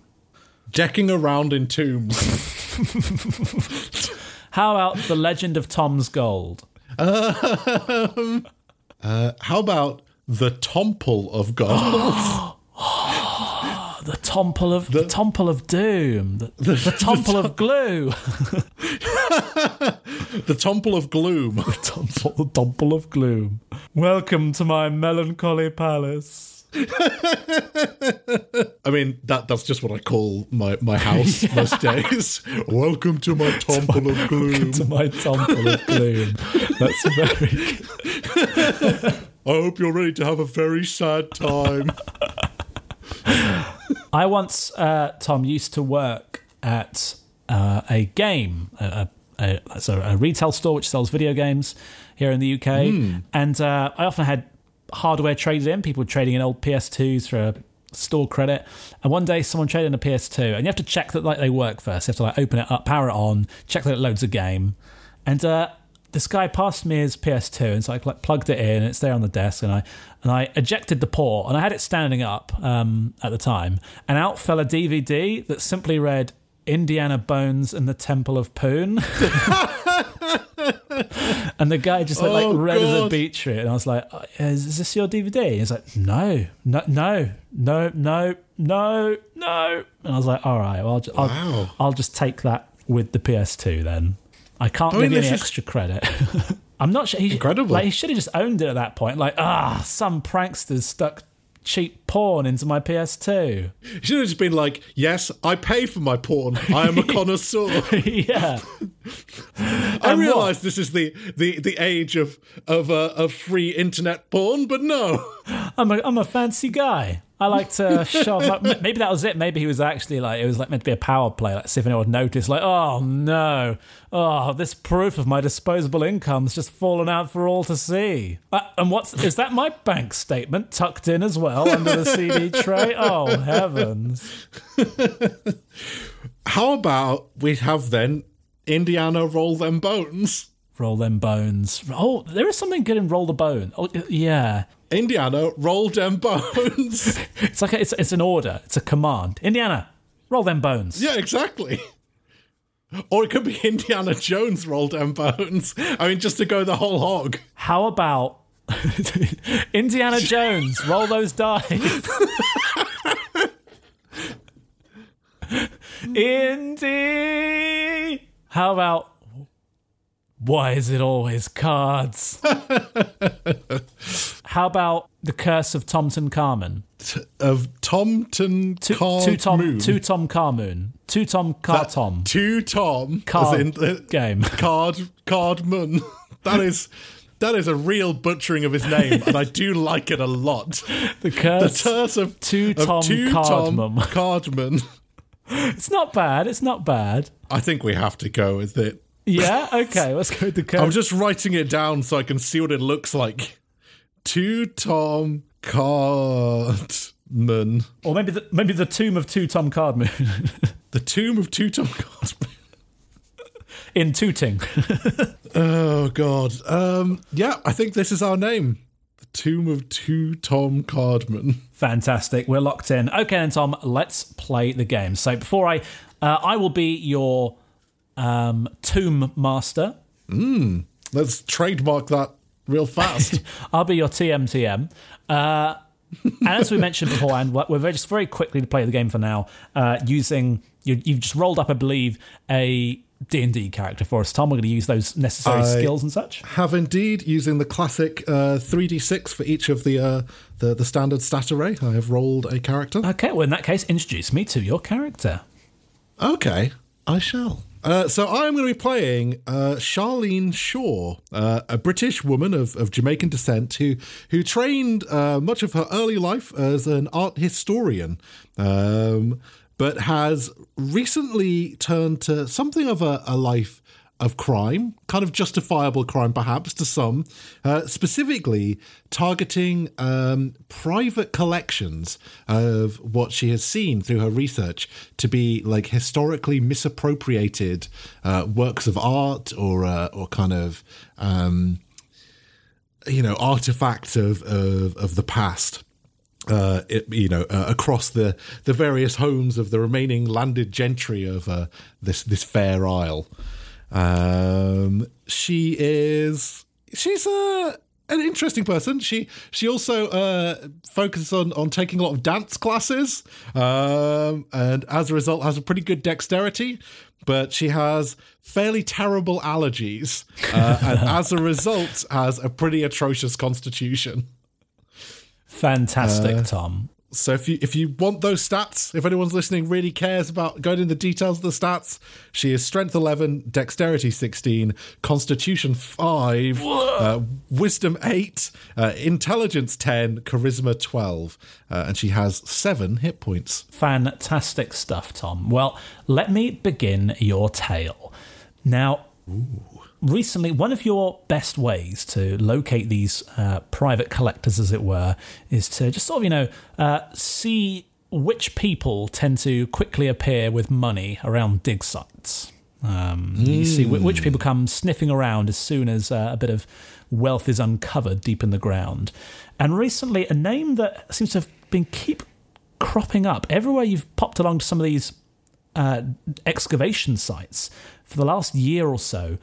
Jacking around in tombs. How about The Legend of Tom's Gold? Um, uh, how about The Tomple of Gold? The Tomple of the, the Tomple of Doom. The, the, the Tomple the, of Glue. The Tomple of Gloom. The Tomple, the Tomple of Gloom. Welcome to my melancholy palace. I mean, that that's just what I call my, my house yeah. most days. Welcome to my Tomple of Gloom. Welcome to my Tomple of Gloom. That's very good. I hope you're ready to have a very sad time. I once, uh, Tom, used to work at uh, a game, a, a, a, so a retail store which sells video games here in the U K. Mm. And uh, I often had hardware traded in, people trading in old P S twos for a store credit, and one day someone traded in a P S two, and you have to check that like they work first. You have to like open it up, power it on, check that it loads a game, and uh, this guy passed me his P S two, and so I like plugged it in, and it's there on the desk, and I and I ejected the port, and I had it standing up um, at the time, and out fell a D V D that simply read Indiana Bones and the Temple of Poon. And the guy just looked oh, like red God. as a beetroot, and I was like, "Is this your D V D?" And he's like, "No, no, no, no, no, no, no." And I was like, "All right, well, I'll just, wow. I'll, I'll just take that with the P S two then. I can't I mean, give you any extra is... credit." I'm not sure. He, Incredible. Like, he should have just owned it at that point. Like, ah, some pranksters stuck cheap porn into my P S two. You should have just been like, yes, I pay for my porn. I am a connoisseur. Yeah. I realise this is the, the, the age of of, uh, of free internet porn, but no. I'm a, I'm a fancy guy. I like to shove up. Maybe that was it. Maybe he was actually like, it was like meant to be a power play, like see if anyone would notice, like, oh no, oh, this proof of my disposable income's just fallen out for all to see. Uh, and what's, is that my bank statement tucked in as well under the C D tray? Oh, heavens. How about we have then Indiana Roll Them Bones? Roll Them Bones. Oh, there is something good in Roll the Bone. Oh, yeah. Indiana, roll them bones. It's like a, it's it's an order. It's a command. Indiana, roll them bones. Yeah, exactly. Or it could be Indiana Jones, roll them bones. I mean, just to go the whole hog. How about Indiana Jones, roll those dice. Indy. How about why is it always cards? How about The Curse of Tomton Carmen. T- of Tomton Carmoon. Two Tom, two Tom Carmoon. Two Tom Cartom. Two Tom. Card in the game. Card, Cardman. That is... That is a real butchering of his name, and I do like it a lot. The curse, the curse of two Tom, of two Cardman. Tom Cardman. It's not bad. It's not bad. I think we have to go with it. Yeah. Okay. Let's go with the curse. I'm just writing it down so I can see what it looks like. Two Tom Cardman, or maybe the, maybe the Tomb of Two Tom Cardman. The Tomb of Two Tom Cardman. In Tooting. Oh, God. Um, yeah, I think this is our name. The Tomb of Two Tom Cardman. Fantastic. We're locked in. Okay, then, Tom, let's play the game. So before I... Uh, I will be your um, Tomb Master. Mm, let's trademark that real fast. I'll be your T M T M. Uh, and as we mentioned beforehand, we're very, just very quickly to play the game for now, uh, using... You, you've just rolled up, I believe, a... D and D character for us, Tom. We're going to use those necessary I skills and such. Have indeed, using the classic uh, three d six for each of the, uh, the the standard stat array. I have rolled a character. Okay, well in that case, introduce me to your character. Okay, I shall. Uh, so I'm going to be playing uh, Charlene Shaw, uh, a British woman of, of Jamaican descent who who trained uh, much of her early life as an art historian. Um... but has recently turned to something of a, a life of crime, kind of justifiable crime perhaps to some, uh, specifically targeting um, private collections of what she has seen through her research to be like historically misappropriated uh, works of art or uh, or kind of, um, you know, artifacts of, of, of the past. Uh, it, you know, uh, across the, the various homes of the remaining landed gentry of uh, this this fair isle. Um, she is she's a an interesting person. She she also uh, focuses on on taking a lot of dance classes, um, and as a result has a pretty good dexterity. But she has fairly terrible allergies, uh, and as a result has a pretty atrocious constitution. Fantastic, uh, Tom. So if you if you want those stats, if anyone's listening really cares about going into the details of the stats, she is strength eleven, dexterity sixteen, constitution five, uh, wisdom eight, uh, intelligence ten, charisma twelve, uh, and she has seven hit points. Fantastic stuff, Tom. Well, let me begin your tale. Now, ooh. Recently, one of your best ways to locate these uh, private collectors, as it were, is to just sort of, you know, uh, see which people tend to quickly appear with money around dig sites. Um, mm. You see which people come sniffing around as soon as uh, a bit of wealth is uncovered deep in the ground. And recently, a name that seems to have been keep cropping up everywhere you've popped along to some of these uh, excavation sites for the last year or so.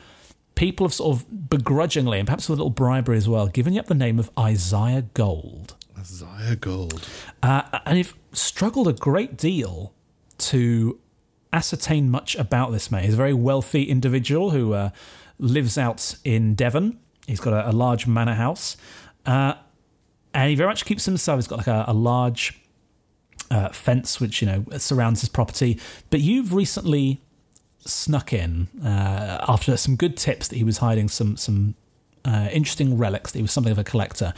People have sort of begrudgingly, and perhaps with a little bribery as well, given you up the name of Isaiah Gold. Isaiah Gold. Uh, and you've struggled a great deal to ascertain much about this man. He's a very wealthy individual who uh, lives out in Devon. He's got a, a large manor house. Uh, and he very much keeps himself. He's got like a, a large uh, fence which, you know, surrounds his property. But you've recently... snuck in uh, after some good tips that he was hiding some some uh, interesting relics, that he was something of a collector.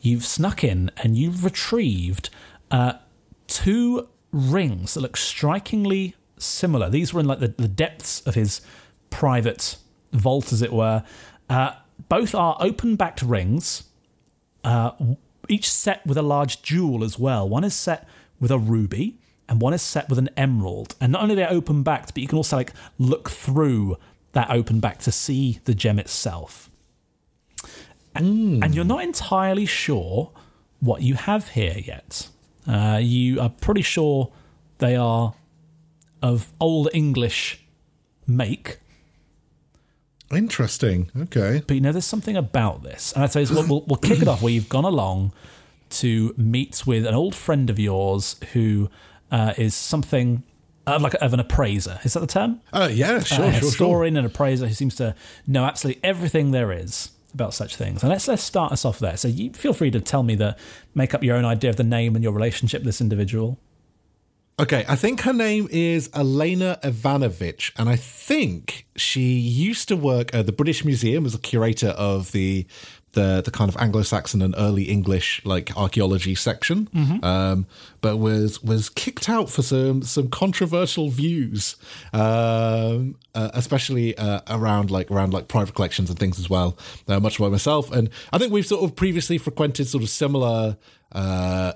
You've snuck in and you've retrieved uh, two rings that look strikingly similar. These were in like the, the depths of his private vault, as it were. Uh, both are open-backed rings, uh, each set with a large jewel as well. One is set with a ruby, and one is set with an emerald. And not only are they open-backed, but you can also like look through that open back to see the gem itself. And, mm. and you're not entirely sure what you have here yet. Uh, you are pretty sure they are of Old English make. Interesting. Okay. But you know, there's something about this. And I suppose we'll, we'll, we'll kick it off where you've gone along to meet with an old friend of yours who... Uh, is something uh, like of an appraiser. Is that the term? Oh, uh, yeah, sure, uh, sure. A historian sure. and appraiser who seems to know absolutely everything there is about such things. And let's let's start us off there. So you feel free to tell me the make up your own idea of the name and your relationship to this individual. Okay, I think her name is Elena Ivanovich, and I think she used to work at the British Museum as a curator of the the, the kind of Anglo-Saxon and early English like archaeology section, mm-hmm. um, but was was kicked out for some some controversial views, um, uh, especially uh, around like around like private collections and things as well. Uh, much like myself, and I think we've sort of previously frequented sort of similar. Uh,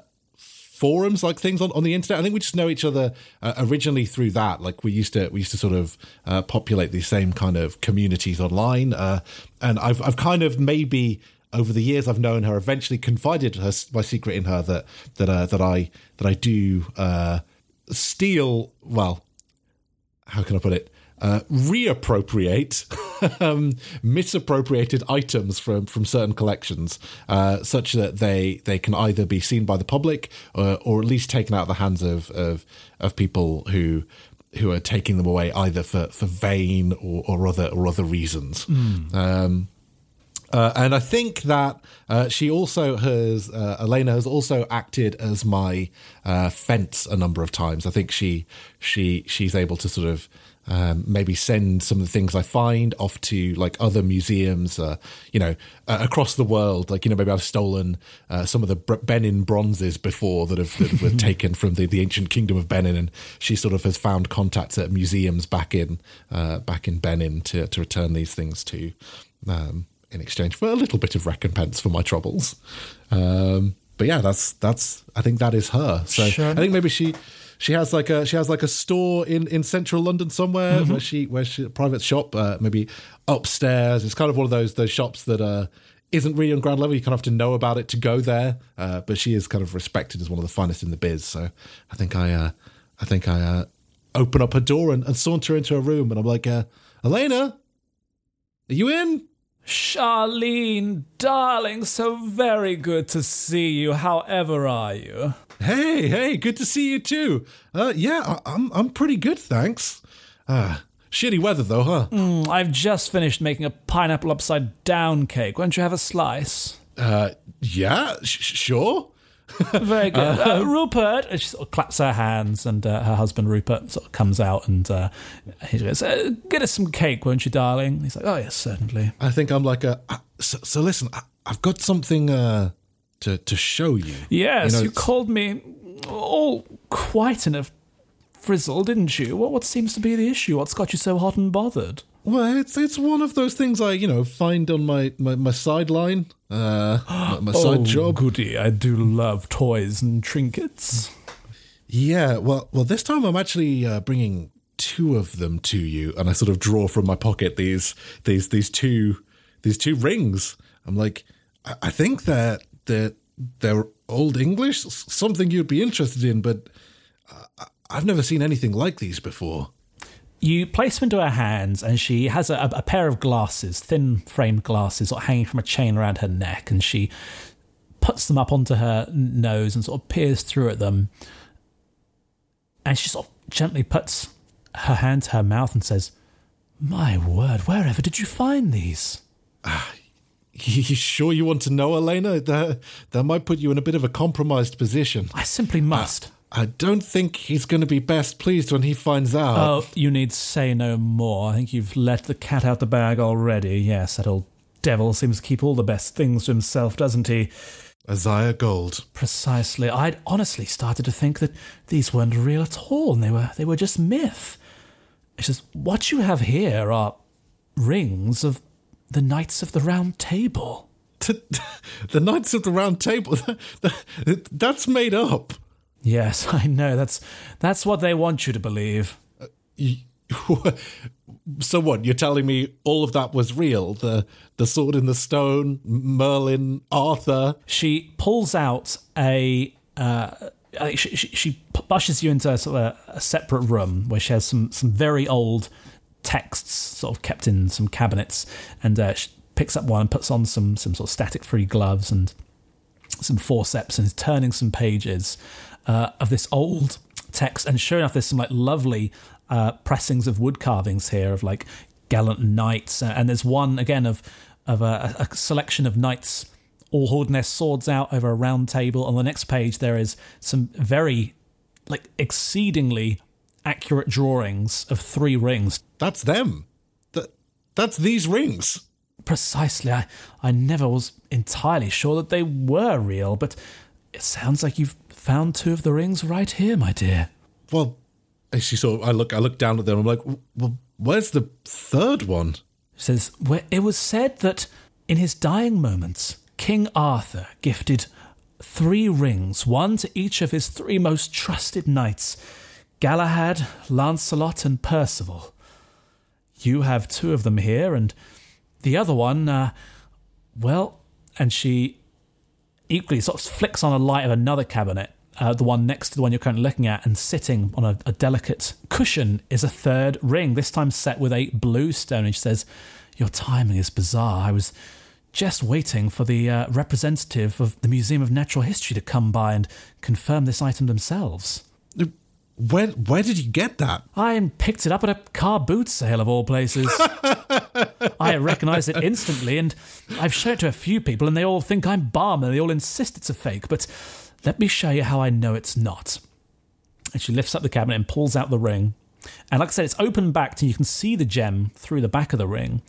forums like things on, on the internet. I think we just know each other uh, originally through that. Like we used to we used to sort of uh, populate these same kind of communities online, uh, and I've I've kind of maybe over the years I've known her eventually confided her my secret in her that that uh, that I that I do uh, steal, well, how can I put it? Uh, reappropriate um, misappropriated items from, from certain collections, uh, such that they they can either be seen by the public or, or at least taken out of the hands of of, of people who who are taking them away either for, for vain or, or other or other reasons. Mm. Um, uh, and I think that uh, she also has uh, Elena has also acted as my uh, fence a number of times. I think she she she's able to sort of. Um, maybe send some of the things I find off to like other museums, uh, you know, uh, across the world. Like, you know, maybe I've stolen uh, some of the Benin bronzes before that have that were taken from the, the ancient kingdom of Benin, and she sort of has found contacts at museums back in uh, back in Benin to to return these things to um, in exchange for a little bit of recompense for my troubles. Um, but yeah, that's that's I think that is her. So sure. I think maybe she. She has like a she has like a store in, in central London somewhere mm-hmm. where she where she a private shop uh, maybe upstairs. It's kind of one of those those shops that uh, isn't really on ground level. You kind of have to know about it to go there. Uh, but she is kind of respected as one of the finest in the biz. So I think I uh, I think I uh, open up her door and, and saunter into her room, and I'm like, uh, Elena, are you in? Charlene, darling, so very good to see you. However are you? Hey, hey, good to see you too. Uh, yeah, I, I'm I'm pretty good, thanks. Uh, shitty weather though, huh? Mm, I've just finished making a pineapple upside down cake. Why don't you have a slice? Uh, yeah, sh- sure. Very good. Uh, uh, Rupert, she sort of claps her hands, and uh, her husband Rupert sort of comes out, and uh, he goes, uh, get us some cake, won't you, darling? And he's like, oh, yes, certainly. I think I'm like, a, uh, so, so listen, I, I've got something uh, to, to show you. Yes, you, know, you called me all quite in a frizzle, didn't you? What, what seems to be the issue? What's got you so hot and bothered? Well, it's it's one of those things I, you know, find on my, my, my sideline, uh, my, my side oh, job. Goody, I do love toys and trinkets. Yeah, well, well, this time I'm actually uh, bringing two of them to you, and I sort of draw from my pocket these these these two these two rings. I'm like, I, I think that they're, they're Old English, something you'd be interested in, but I, I've never seen anything like these before. You place them into her hands, and she has a, a pair of glasses, thin-framed glasses, sort of hanging from a chain around her neck, and she puts them up onto her nose and sort of peers through at them. And she sort of gently puts her hand to her mouth and says, my word, wherever did you find these? Uh, you sure you want to know, Elena? That, that might put you in a bit of a compromised position. I simply must. Uh, I don't think he's going to be best pleased when he finds out. Oh, you need say no more. I think you've let the cat out the bag already. Yes, that old devil seems to keep all the best things to himself, doesn't he? Isaiah Gold. Precisely. I'd honestly started to think that these weren't real at all, and they were, they were just myth. It's just, what you have here are rings of the Knights of the Round Table. The Knights of the Round Table? That's made up. Yes, I know. That's that's what they want you to believe. Uh, you, so what? You're telling me all of that was real? The the sword in the stone, Merlin, Arthur. She pulls out a. Uh, she, she she bushes you into sort of a, a separate room where she has some some very old texts, sort of kept in some cabinets, and uh, she picks up one and puts on some some sort of static-free gloves and some forceps and is turning some pages. Uh, of this old text, and sure enough, there's some like lovely uh, pressings of wood carvings here of like gallant knights, and there's one again of of a, a selection of knights all holding their swords out over a round table. On the next page, there is some very, like, exceedingly accurate drawings of three rings. That's them. Th- that's these rings. Precisely. I, I never was entirely sure that they were real, but it sounds like you've found two of the rings right here, my dear. Well, she sort of, I look I look down at them. I'm like, well, where's the third one? She says, where it was said that in his dying moments, King Arthur gifted three rings, one to each of his three most trusted knights, Galahad, Lancelot, and Percival. You have two of them here, and the other one, uh, well, and she equally sort of flicks on a light of another cabinet, uh, the one next to the one you're currently looking at, and sitting on a, a delicate cushion is a third ring, this time set with a blue stone. And she says, your timing is bizarre. I was just waiting for the uh, representative of the Museum of Natural History to come by and confirm this item themselves. Where, where did you get that? I picked it up at a car boot sale of all places. I recognised it instantly, and I've shown it to a few people, and they all think I'm balm, and they all insist it's a fake. But let me show you how I know it's not. And she lifts up the cabinet and pulls out the ring. And like I said, it's open backed, and you can see the gem through the back of the ring.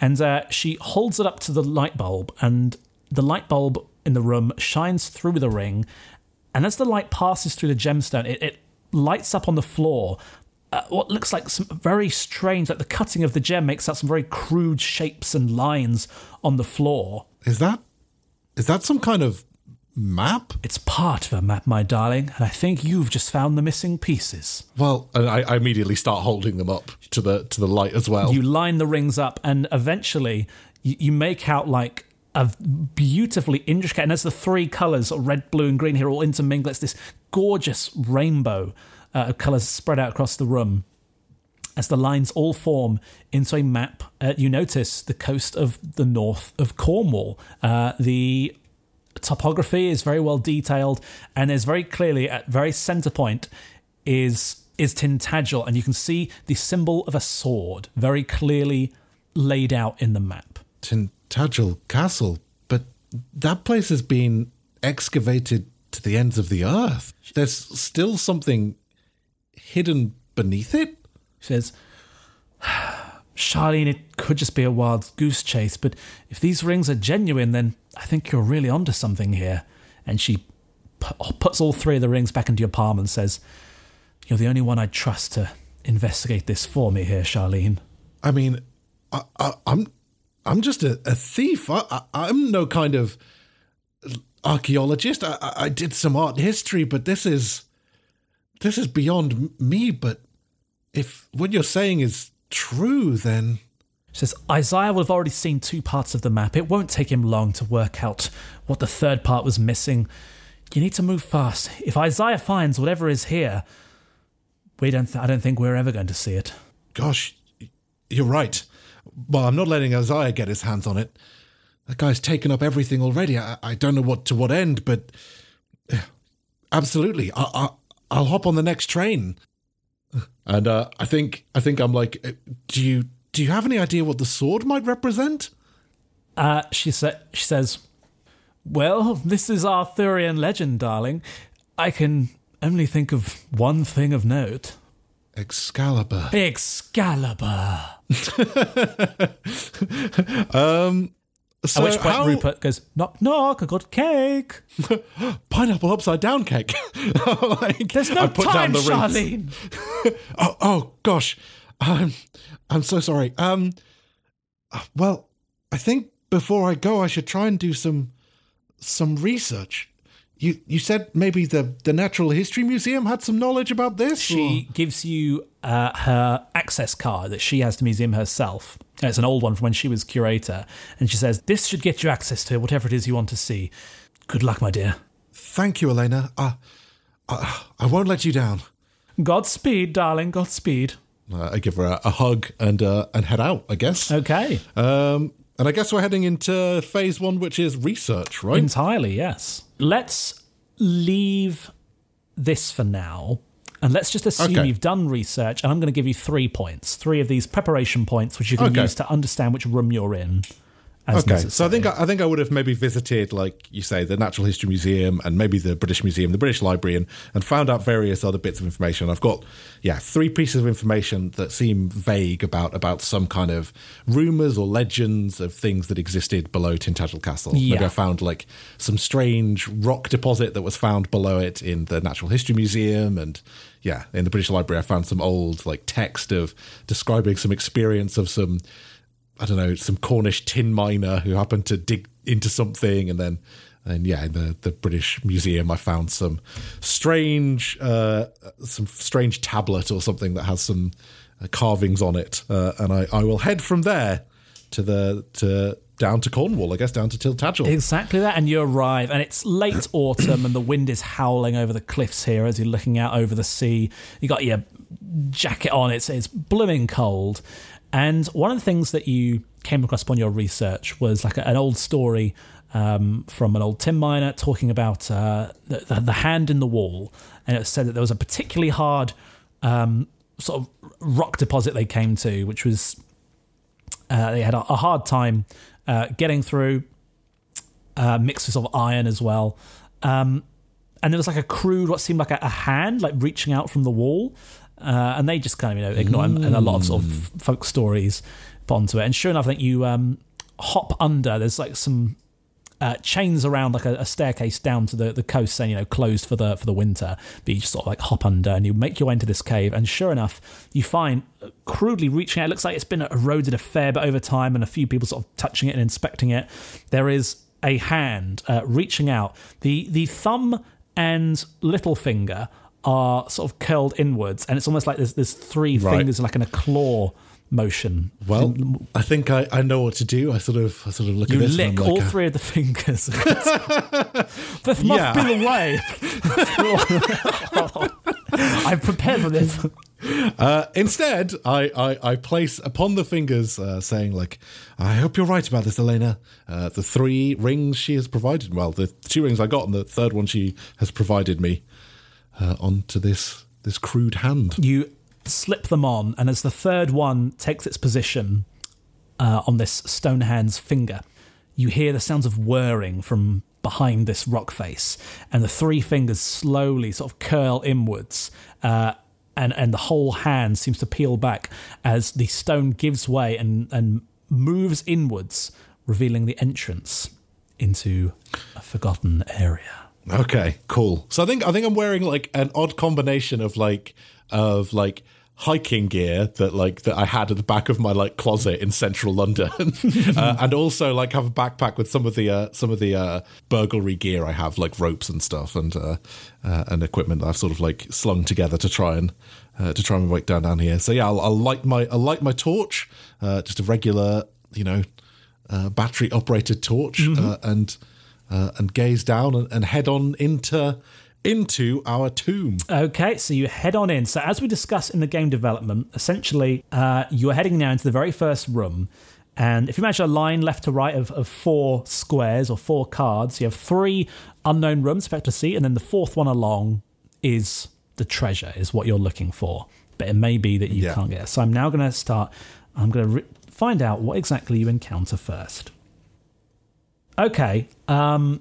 And uh, she holds it up to the light bulb, and the light bulb in the room shines through the ring. And as the light passes through the gemstone, it... it lights up on the floor. Uh, what looks like some very strange, like the cutting of the gem makes out some very crude shapes and lines on the floor. Is that, is that some kind of map? It's part of a map, my darling, and I think you've just found the missing pieces. Well, and I, I immediately start holding them up to the to the light as well. You line the rings up, and eventually you, you make out like a beautifully intricate, and as the three colours, red, blue and green here, all intermingle, it's this gorgeous rainbow uh, of colours spread out across the room as the lines all form into a map. Uh, you notice the coast of the north of Cornwall. Uh, the topography is very well detailed, and there's very clearly at very centre point is, is Tintagel, and you can see the symbol of a sword very clearly laid out in the map. Tintagel Castle? But that place has been excavated to the ends of the earth. There's still something hidden beneath it? She says, Charlene, it could just be a wild goose chase, but if these rings are genuine, then I think you're really onto something here. And she p- puts all three of the rings back into your palm and says, you're the only one I trust to investigate this for me here, Charlene. I mean, I, I, I'm I'm just a, a thief. I, I, I'm no kind of archaeologist. I, I did some art history, but this is this is beyond me. But if what you're saying is true, then... She says, Isaiah will have already seen two parts of the map. It won't take him long to work out what the third part was missing. You need to move fast. If Isaiah finds whatever is here, we don't. Th- I don't think we're ever going to see it. Gosh, you're right. Well, I'm not letting Isaiah get his hands on it. That guy's taken up everything already. I, I don't know what to what end, but absolutely, I, I, I'll hop on the next train. And uh, I think I think I'm like, do you do you have any idea what the sword might represent? Uh, she sa- she says, well, this is Arthurian legend, darling. I can only think of one thing of note. Excalibur. Excalibur. um. So At which point how... Rupert goes, knock, knock, I got cake. Pineapple upside down cake. like, There's no I put time, down the Charlene. oh, oh, gosh. Um, I'm so sorry. Um, well, I think before I go, I should try and do some some research. You you said maybe the, the Natural History Museum had some knowledge about this? She or? gives you uh, her access card that she has to the museum herself. It's an old one from when she was curator. And she says, this should get you access to whatever it is you want to see. Good luck, my dear. Thank you, Elena. Uh, I, I won't let you down. Godspeed, darling, Godspeed. Uh, I give her a, a hug and uh, and head out, I guess. Okay. Um, and I guess we're heading into phase one, which is research, right? Entirely, yes. Let's leave this for now. And let's just assume okay. you've done research, and I'm going to give you three points. Three of these preparation points, which you can okay. use to understand which room you're in as okay, necessary. So I think I think I would have maybe visited, like you say, the Natural History Museum and maybe the British Museum, the British Library, and, and found out various other bits of information. I've got, yeah, three pieces of information that seem vague about about some kind of rumours or legends of things that existed below Tintagel Castle. Yeah. Maybe I found, like, some strange rock deposit that was found below it in the Natural History Museum, and, yeah, in the British Library I found some old, like, text of describing some experience of some... I don't know, some Cornish tin miner who happened to dig into something. And then, and yeah, in the, the British Museum, I found some strange, uh, some strange tablet or something that has some uh, carvings on it. Uh, and I, I will head from there to the, to down to Cornwall, I guess, down to Tintagel. Exactly that. And you arrive, and it's late autumn and the wind is howling over the cliffs here as you're looking out over the sea. You got your jacket on. It's, it's blooming cold. And one of the things that you came across upon your research was like an old story um, from an old tin miner talking about uh, the, the hand in the wall. And it said that there was a particularly hard um, sort of rock deposit they came to, which was uh, they had a, a hard time uh, getting through, uh, mixed with sort of iron as well. Um, and there was like a crude, what seemed like a, a hand, like reaching out from the wall. Uh, and they just kind of, you know, ignore mm. him, and a lot of sort of folk stories put onto it. And sure enough, I think you um, hop under. There's like some uh, chains around like a, a staircase down to the, the coast saying, you know, closed for the for the winter. But you just sort of like hop under and you make your way into this cave. And sure enough, you find crudely reaching out. It looks like it's been eroded a fair bit over time and a few people sort of touching it and inspecting it. There is a hand uh, reaching out. The, the thumb and little finger are sort of curled inwards, and it's almost like there's, there's three right. fingers like in a claw motion. Well, I think I, I know what to do. I sort of I sort of look you at this. You lick and I'm all like, three of the fingers. This must yeah. be the way. oh, I've prepared for this. Uh, instead, I, I, I place upon the fingers, uh, saying, like, I hope you're right about this, Elena. Uh, the three rings she has provided. Well, the two rings I got and the third one she has provided me. Uh, onto this this crude hand. You slip them on, and as the third one takes its position uh, on this stone hand's finger, you hear the sounds of whirring from behind this rock face, and the three fingers slowly sort of curl inwards, uh, and, and the whole hand seems to peel back as the stone gives way and, and moves inwards, revealing the entrance into a forgotten area. Okay, cool. So I think I think I'm wearing like an odd combination of like of like hiking gear that like that I had at the back of my like closet in central London, uh, and also like have a backpack with some of the uh, some of the uh, burglary gear I have, like ropes and stuff, and uh, uh, and equipment that I've sort of like slung together to try and uh, to try and break down down here. So yeah, I'll, I'll light my I'll light my torch, uh, just a regular you know uh, battery operated torch, mm-hmm. uh, and. Uh, and gaze down and, and head on into into our tomb. Okay, so you head on in. So as we discussed in the game development, essentially uh, you're heading now into the very first room. And if you imagine a line left to right of, of four squares or four cards, you have three unknown rooms expect to see, and then the fourth one along is the treasure, is what you're looking for. But it may be that you yeah. can't get it. So I'm now going to start, I'm going to re- find out what exactly you encounter first. Okay, um,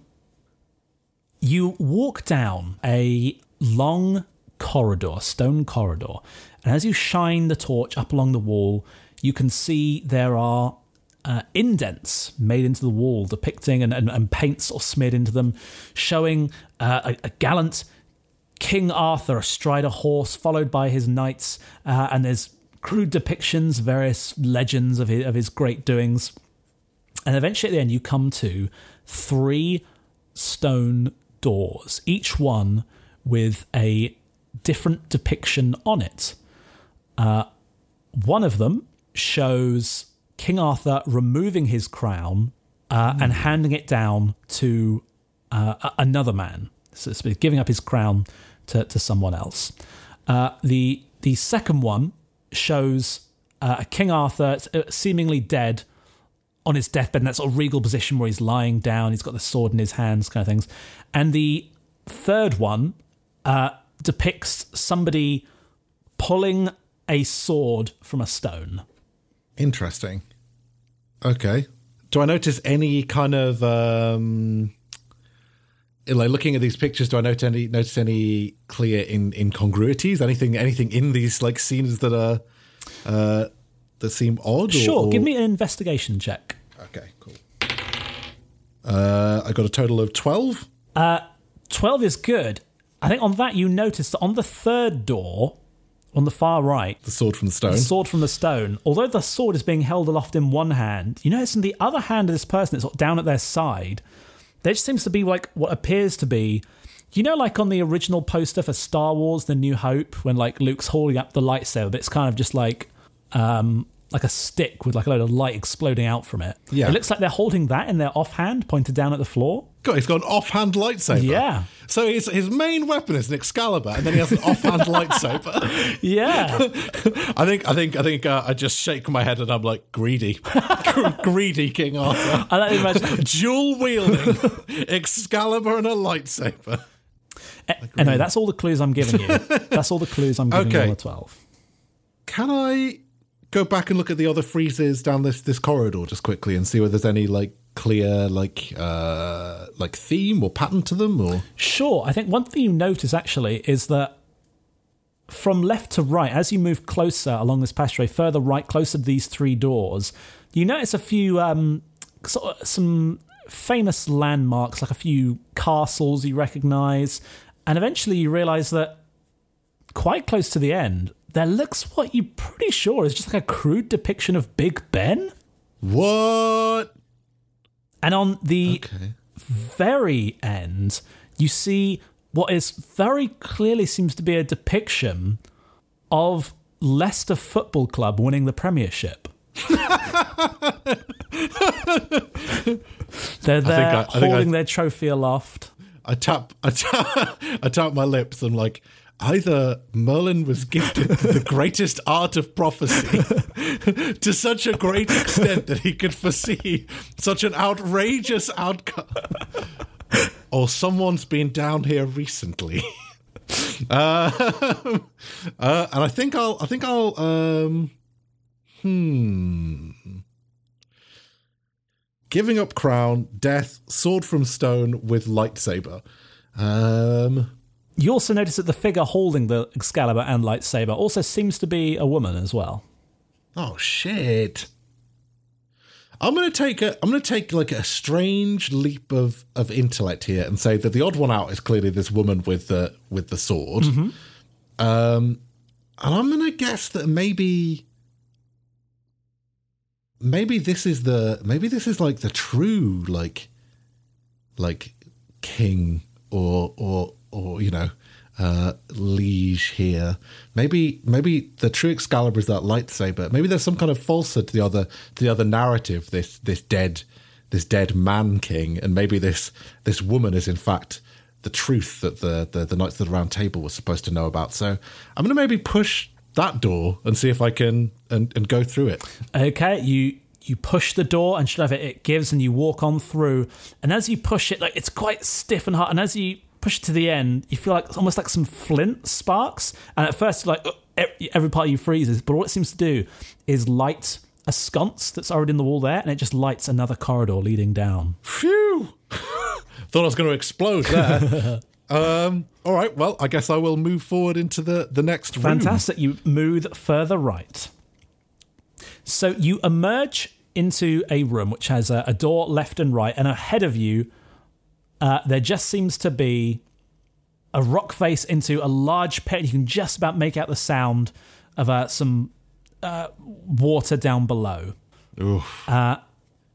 you walk down a long corridor, stone corridor, and as you shine the torch up along the wall, you can see there are uh, indents made into the wall, depicting and, and, and paint sort of smeared into them, showing uh, a, a gallant King Arthur astride a horse, followed by his knights, uh, and there's crude depictions, various legends of his, of his great doings. And eventually at the end, you come to three stone doors, each one with a different depiction on it. Uh, one of them shows King Arthur removing his crown uh, mm. and handing it down to uh, another man. So it's giving up his crown to, to someone else. Uh, the, the second one shows uh, King Arthur seemingly dead, on his deathbed, in that sort of regal position where he's lying down, he's got the sword in his hands, kind of things. And the third one uh, depicts somebody pulling a sword from a stone. Interesting. Okay. do I notice any kind of um, like looking at these pictures? Do I notice any notice any clear in, incongruities? Anything anything in these like scenes that are uh, that seem odd? Or, sure, or? Give me an investigation check. Okay, cool. Uh, I got a total of twelve. Uh, twelve is good. I think on that you notice that on the third door, on the far right... The sword from the stone. The sword from the stone. Although the sword is being held aloft in one hand, you notice in the other hand of this person, it's down at their side, there just seems to be like what appears to be... You know, like on the original poster for Star Wars, The New Hope, when like Luke's holding up the lightsaber, but it's kind of just like... Um, like a stick with like a load of light exploding out from it. Yeah. It looks like they're holding that in their offhand, pointed down at the floor. God, he's got an offhand lightsaber. Yeah. So his his main weapon is an Excalibur, and then he has an offhand lightsaber. Yeah. I think I think I think uh, I just shake my head and I'm like greedy, greedy King Arthur. I don't imagine dual wielding Excalibur and a lightsaber. Anyway, a- no, that's all the clues I'm giving you. That's all the clues I'm giving okay. you on the twelve. Can I? Go back and look at the other friezes down this, this corridor just quickly and see whether there's any like clear like uh, like theme or pattern to them. Or sure, I think one thing you notice actually is that from left to right, as you move closer along this passageway, further right, closer to these three doors, you notice a few um, sort of some famous landmarks, like a few castles you recognise, and eventually you realise that quite close to the end. There looks what you're pretty sure is just like a crude depiction of Big Ben. What? And on the okay. very end, you see what is very clearly seems to be a depiction of Leicester Football Club winning the Premiership. They're there I I, holding I I, their trophy aloft. I tap, I tap, I tap my lips and like... Either Merlin was gifted the greatest art of prophecy to such a great extent that he could foresee such an outrageous outcome, or someone's been down here recently. Uh, uh, and I think I'll. I think I'll. Um, hmm. Giving up crown, death, sword from stone with lightsaber. Um. You also notice that the figure holding the Excalibur and lightsaber also seems to be a woman as well. Oh shit! I'm gonna take a I'm gonna take like a strange leap of, of intellect here and say that the odd one out is clearly this woman with the with the sword. Mm-hmm. Um, and I'm gonna guess that maybe maybe this is the maybe this is like the true like like king or or. Or, you know, uh, liege here. Maybe maybe the true Excalibur is that lightsaber. Maybe there's some kind of falsehood to the other to the other narrative, this this dead this dead man king, and maybe this this woman is in fact the truth that the, the, the Knights of the Round Table were supposed to know about. So I'm gonna maybe push that door and see if I can and, and go through it. Okay, you You push the door and shove it, it gives and you walk on through. And as you push it, like it's quite stiff and hard, and as you push to the end, you feel like almost like some flint sparks, and at first like every part of you freezes, but all it seems to do is light a sconce that's already in the wall there, and it just lights another corridor leading down. Phew. Thought I was going to explode there. um all right, well, I guess I will move forward into the the next room. Fantastic. You move further right, so you emerge into a room which has a, a door left and right, and ahead of you Uh, there just seems to be a rock face into a large pit. You can just about make out the sound of uh, some uh, water down below. Oof. Uh,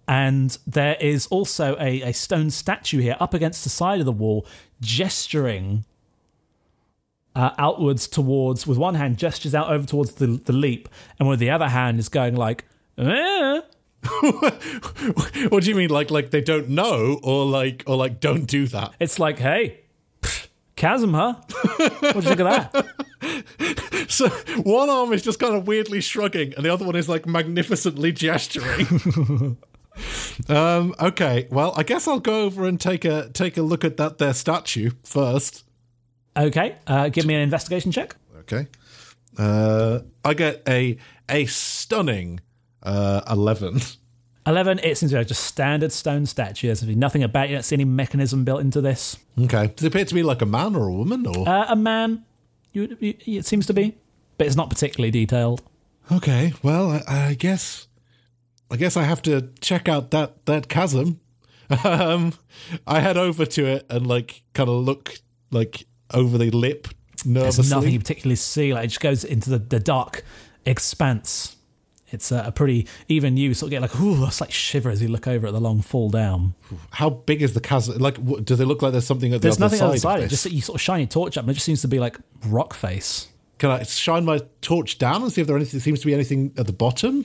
and there is also a, a stone statue here up against the side of the wall, gesturing uh, outwards towards, with one hand gestures out over towards the, the leap, and with the other hand is going like, eh? What do you mean, like like they don't know, or like or like don't do that? It's like, hey, pff, chasm, huh? What do you think of that? So one arm is just kind of weirdly shrugging, and the other one is like magnificently gesturing. um, okay, well, I guess I'll go over and take a take a look at that their statue first. Okay, uh, give me an investigation check. Okay, uh, I get a a stunning. Uh, eleven. eleven, it seems to be just standard stone statue. There seems to be nothing about it. You don't see any mechanism built into this. Okay. Does it appear to be like a man or a woman? Or uh, a man, you, you, it seems to be, but it's not particularly detailed. Okay, well, I, I guess I guess I have to check out that, that chasm. Um, I head over to it and, like, kind of look, like, over the lip nervously. There's nothing you particularly see. Like, it just goes into the, the dark expanse. It's a, a pretty, even you sort of get like, ooh, it's like shiver as you look over at the long fall down. How big is the chasm? Like, what, does it look like there's something at the there's other side? There's nothing outside it. Just you sort of shine your torch up and it just seems to be like rock face. Can I shine my torch down and see if there anything, seems to be anything at the bottom?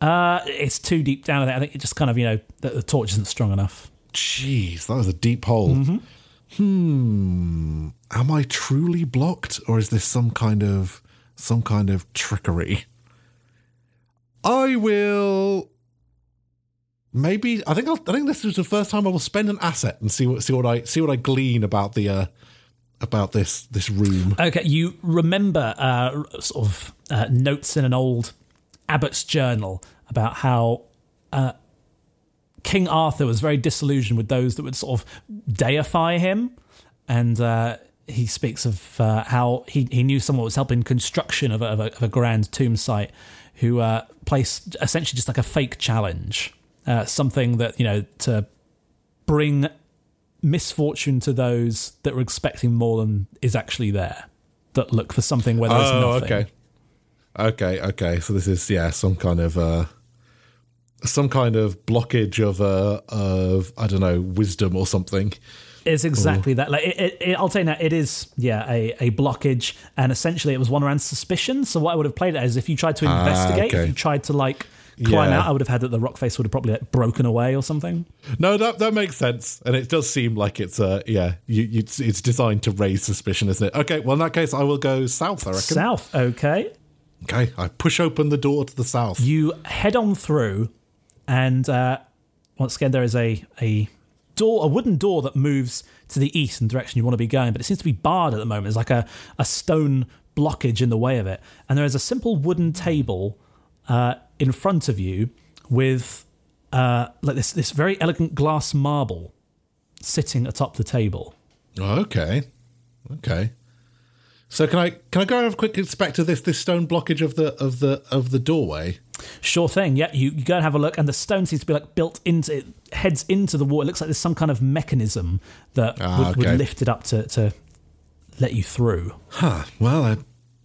Uh, it's too deep down there. I think it just kind of, you know, the, the torch isn't strong enough. Jeez, that was a deep hole. Mm-hmm. Hmm. Am I truly blocked, or is this some kind of some kind of trickery? I will. Maybe I think I'll, I think this is the first time I will spend an asset and see what see what I see what I glean about the uh, about this this room. Okay, you remember uh, sort of uh, notes in an old Abbott's journal about how uh, King Arthur was very disillusioned with those that would sort of deify him, and uh, he speaks of uh, how he, he knew someone was helping construction of a, of a, of a grand tomb site who uh, placed essentially just like a fake challenge, uh, something that, you know, to bring misfortune to those that were expecting more than is actually there, that look for something where there's oh, nothing. Okay. Okay, okay. So this is yeah, some kind of uh, some kind of blockage of uh, of I don't know, wisdom or something. It's exactly Ooh. that. Like, it, it, I'll tell you now, it is yeah, a, a blockage, and essentially it was one around suspicion. So what I would have played it as, if you tried to investigate, ah, okay. if you tried to like climb yeah. out, I would have had that the rock face would have probably like broken away or something. No, that that makes sense, and it does seem like it's uh yeah, you, you it's designed to raise suspicion, isn't it? Okay, well in that case, I will go south. I reckon south. Okay. Okay, I push open the door to the south. You head on through, and uh, once again there is a, a door, a wooden door that moves to the east in the direction you want to be going, but it seems to be barred at the moment. There's like a, a stone blockage in the way of it. And there is a simple wooden table uh, in front of you with uh, like this, this very elegant glass marble sitting atop the table. Oh, okay, okay. So can I can I go and have a quick inspect of this this stone blockage of the of the of the doorway? Sure thing. Yeah, you, you go and have a look, and the stone seems to be like built into it, heads into the wall. It looks like there's some kind of mechanism that ah, would, okay. would lift it up to, to let you through. Huh. Well, I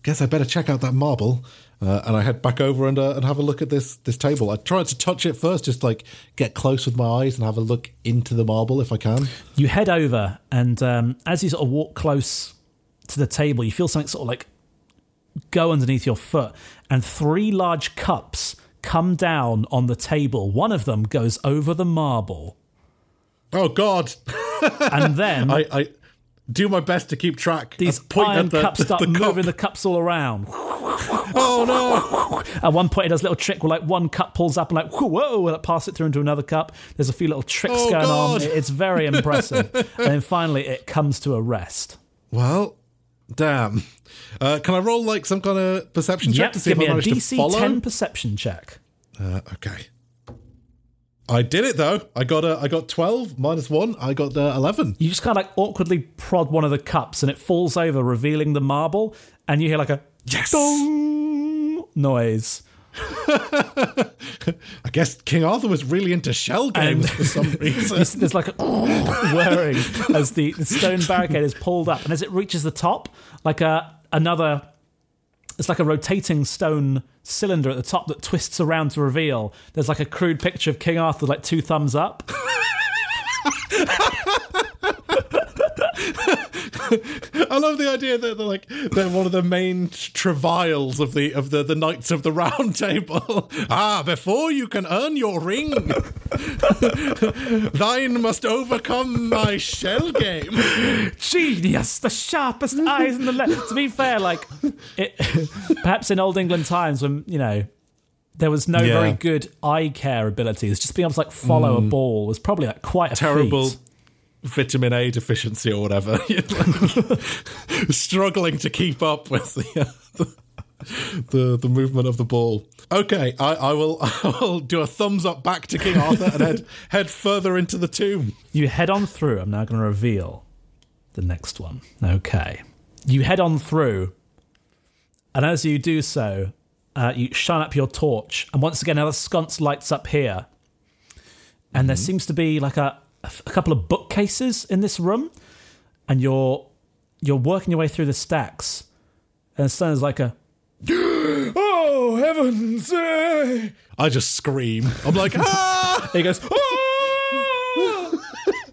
guess I better check out that marble, uh, and I head back over and uh, and have a look at this this table. I tried to touch it first, just like get close with my eyes and have a look into the marble if I can. You head over, and um, as you sort of walk close to the table, you feel something sort of like go underneath your foot, and three large cups come down on the table. One of them goes over the marble. Oh God. And then I, I do my best to keep track. These iron the, cups start the, the moving cup. the cups all around. Oh no. At one point it does a little trick where like one cup pulls up and like whoa, whoa, and it passes it through into another cup. There's a few little tricks oh, going God. on. It's very impressive. And then finally it comes to a rest. Well, damn. Uh, can I roll like some kind of perception yep, check to see if I managed to follow? Give me a D C ten perception check. Uh, okay. I did it though. I got uh, I got twelve minus one. I got uh, eleven. You just kind of like awkwardly prod one of the cups and it falls over, revealing the marble, and you hear like a yes dong noise. I guess King Arthur was really into shell games and for some reason. There's like a whirring as the, the stone barricade is pulled up, and as it reaches the top, like a another, it's like a rotating stone cylinder at the top that twists around to reveal. There's like a crude picture of King Arthur, like two thumbs up. I love the idea that they're like they're one of the main travails of the of the, the Knights of the Round Table. Ah, before you can earn your ring, thine must overcome my shell game. Genius, the sharpest eyes in the land. To be fair, like it, perhaps in old England times when you know there was no yeah. very good eye care abilities, just being able to like follow mm. a ball was probably like quite a terrible. Feat. Vitamin A deficiency or whatever, like, struggling to keep up with the, uh, the the movement of the ball. Okay, I, I will I will do a thumbs up back to King Arthur and head head further into the tomb. You head on through. I'm now going to reveal the next one. Okay, you head on through, and as you do so, uh, you shine up your torch, and once again, another sconce lights up here, and mm-hmm. there seems to be like a a couple of bookcases in this room, and you're you're working your way through the stacks, and suddenly there's like a oh heavens! Eh. I just scream. I'm like ah! He goes ah!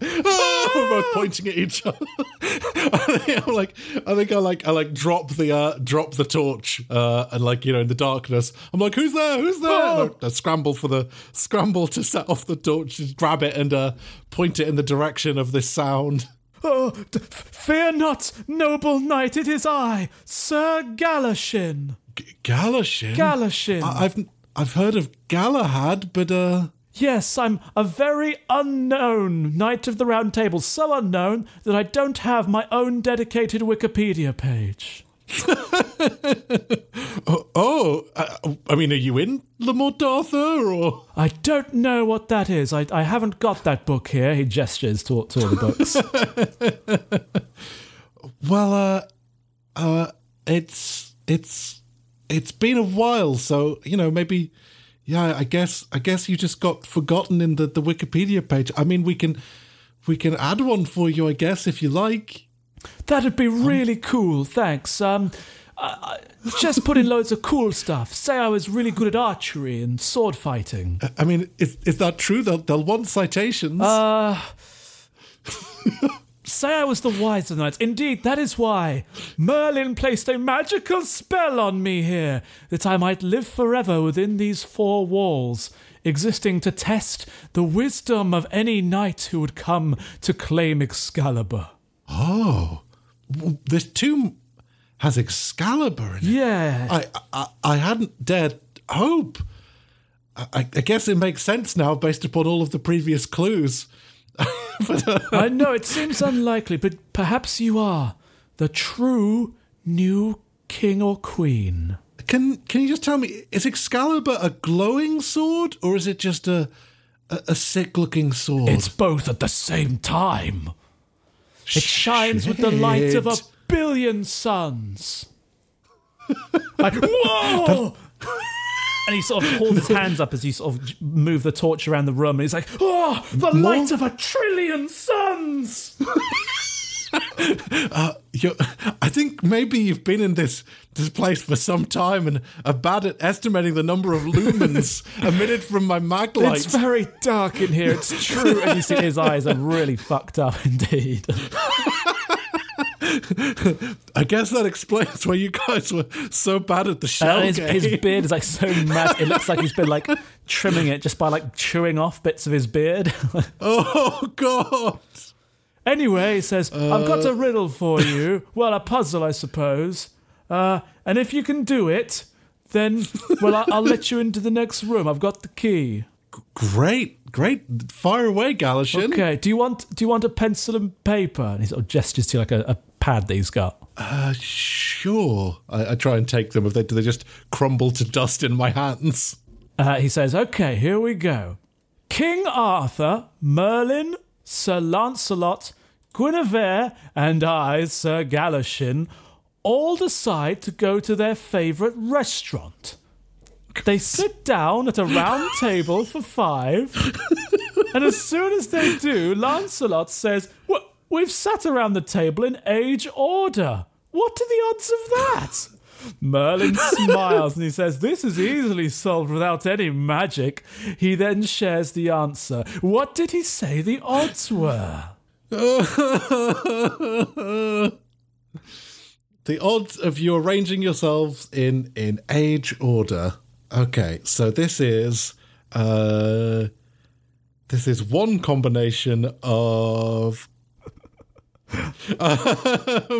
ah! We're both pointing at each other. I think I'm like I think I like I like drop the uh, drop the torch uh, and like you know in the darkness I'm like who's there who's there oh! I, I scramble for the scramble to set off the torch, grab it and uh, point it in the direction of this sound. Oh, d- fear not, noble knight, it is I, Sir Galashin. G- Galashin? Galashin. I- I've I've heard of Galahad, but uh. Yes, I'm a very unknown Knight of the Round Table, so unknown that I don't have my own dedicated Wikipedia page. oh, oh I, I mean, are you in Le Morte Arthur, or...? I don't know what that is. I, I haven't got that book here. He gestures to, to all the books. well, uh, uh, it's, it's, it's been a while, so, you know, maybe... Yeah, I guess I guess you just got forgotten in the, the Wikipedia page. I mean, we can we can add one for you, I guess, if you like. That'd be really um, cool, thanks. Um, I, I just put in loads of cool stuff. Say I was really good at archery and sword fighting. I mean, is is that true? They'll they'll want citations. Uh, say I was the wise of the knights. Indeed, that is why Merlin placed a magical spell on me here, that I might live forever within these four walls, existing to test the wisdom of any knight who would come to claim Excalibur. Oh, this tomb has Excalibur in it. Yeah. I, I, I hadn't dared hope. I, I guess it makes sense now based upon all of the previous clues. but, uh, I know it seems unlikely, but perhaps you are the true new king or queen. Can can you just tell me, is Excalibur a glowing sword or is it just a a, a sick-looking sword? It's both at the same time. It shines Shit. with the light of a billion suns. Like whoa! And he sort of holds his hands up as you sort of move the torch around the room, and he's like, "Oh, the More? light of a trillion suns!" uh, you're, I think maybe you've been in this this place for some time and are bad at estimating the number of lumens emitted from my mag light. It's very dark in here. It's true, and you see his eyes are really fucked up indeed. I guess that explains why you guys were so bad at the shell uh, his, game. His beard is like so mad. It looks like he's been like trimming it just by like chewing off bits of his beard. Oh, God. Anyway, he says, uh, I've got a riddle for you. Well, a puzzle, I suppose. Uh, and if you can do it, then, well, I- I'll let you into the next room. I've got the key. G- great. Great, fire away, Galashin. Okay, do you want do you want a pencil and paper? And he sort of gestures to like a, a pad that he's got. Uh, sure. I, I try and take them. If they do, they just crumble to dust in my hands. Uh, he says, "Okay, here we go. King Arthur, Merlin, Sir Lancelot, Guinevere, and I, Sir Galashin, all decide to go to their favourite restaurant. They sit down at a round table for five, and as soon as they do, Lancelot says, well, we've sat around the table in age order. What are the odds of that? Merlin smiles and he says, this is easily solved without any magic. He then shares the answer. What did he say the odds were? The odds of you arranging yourselves in, in age order... Okay, so this is uh, this is one combination of. um, uh,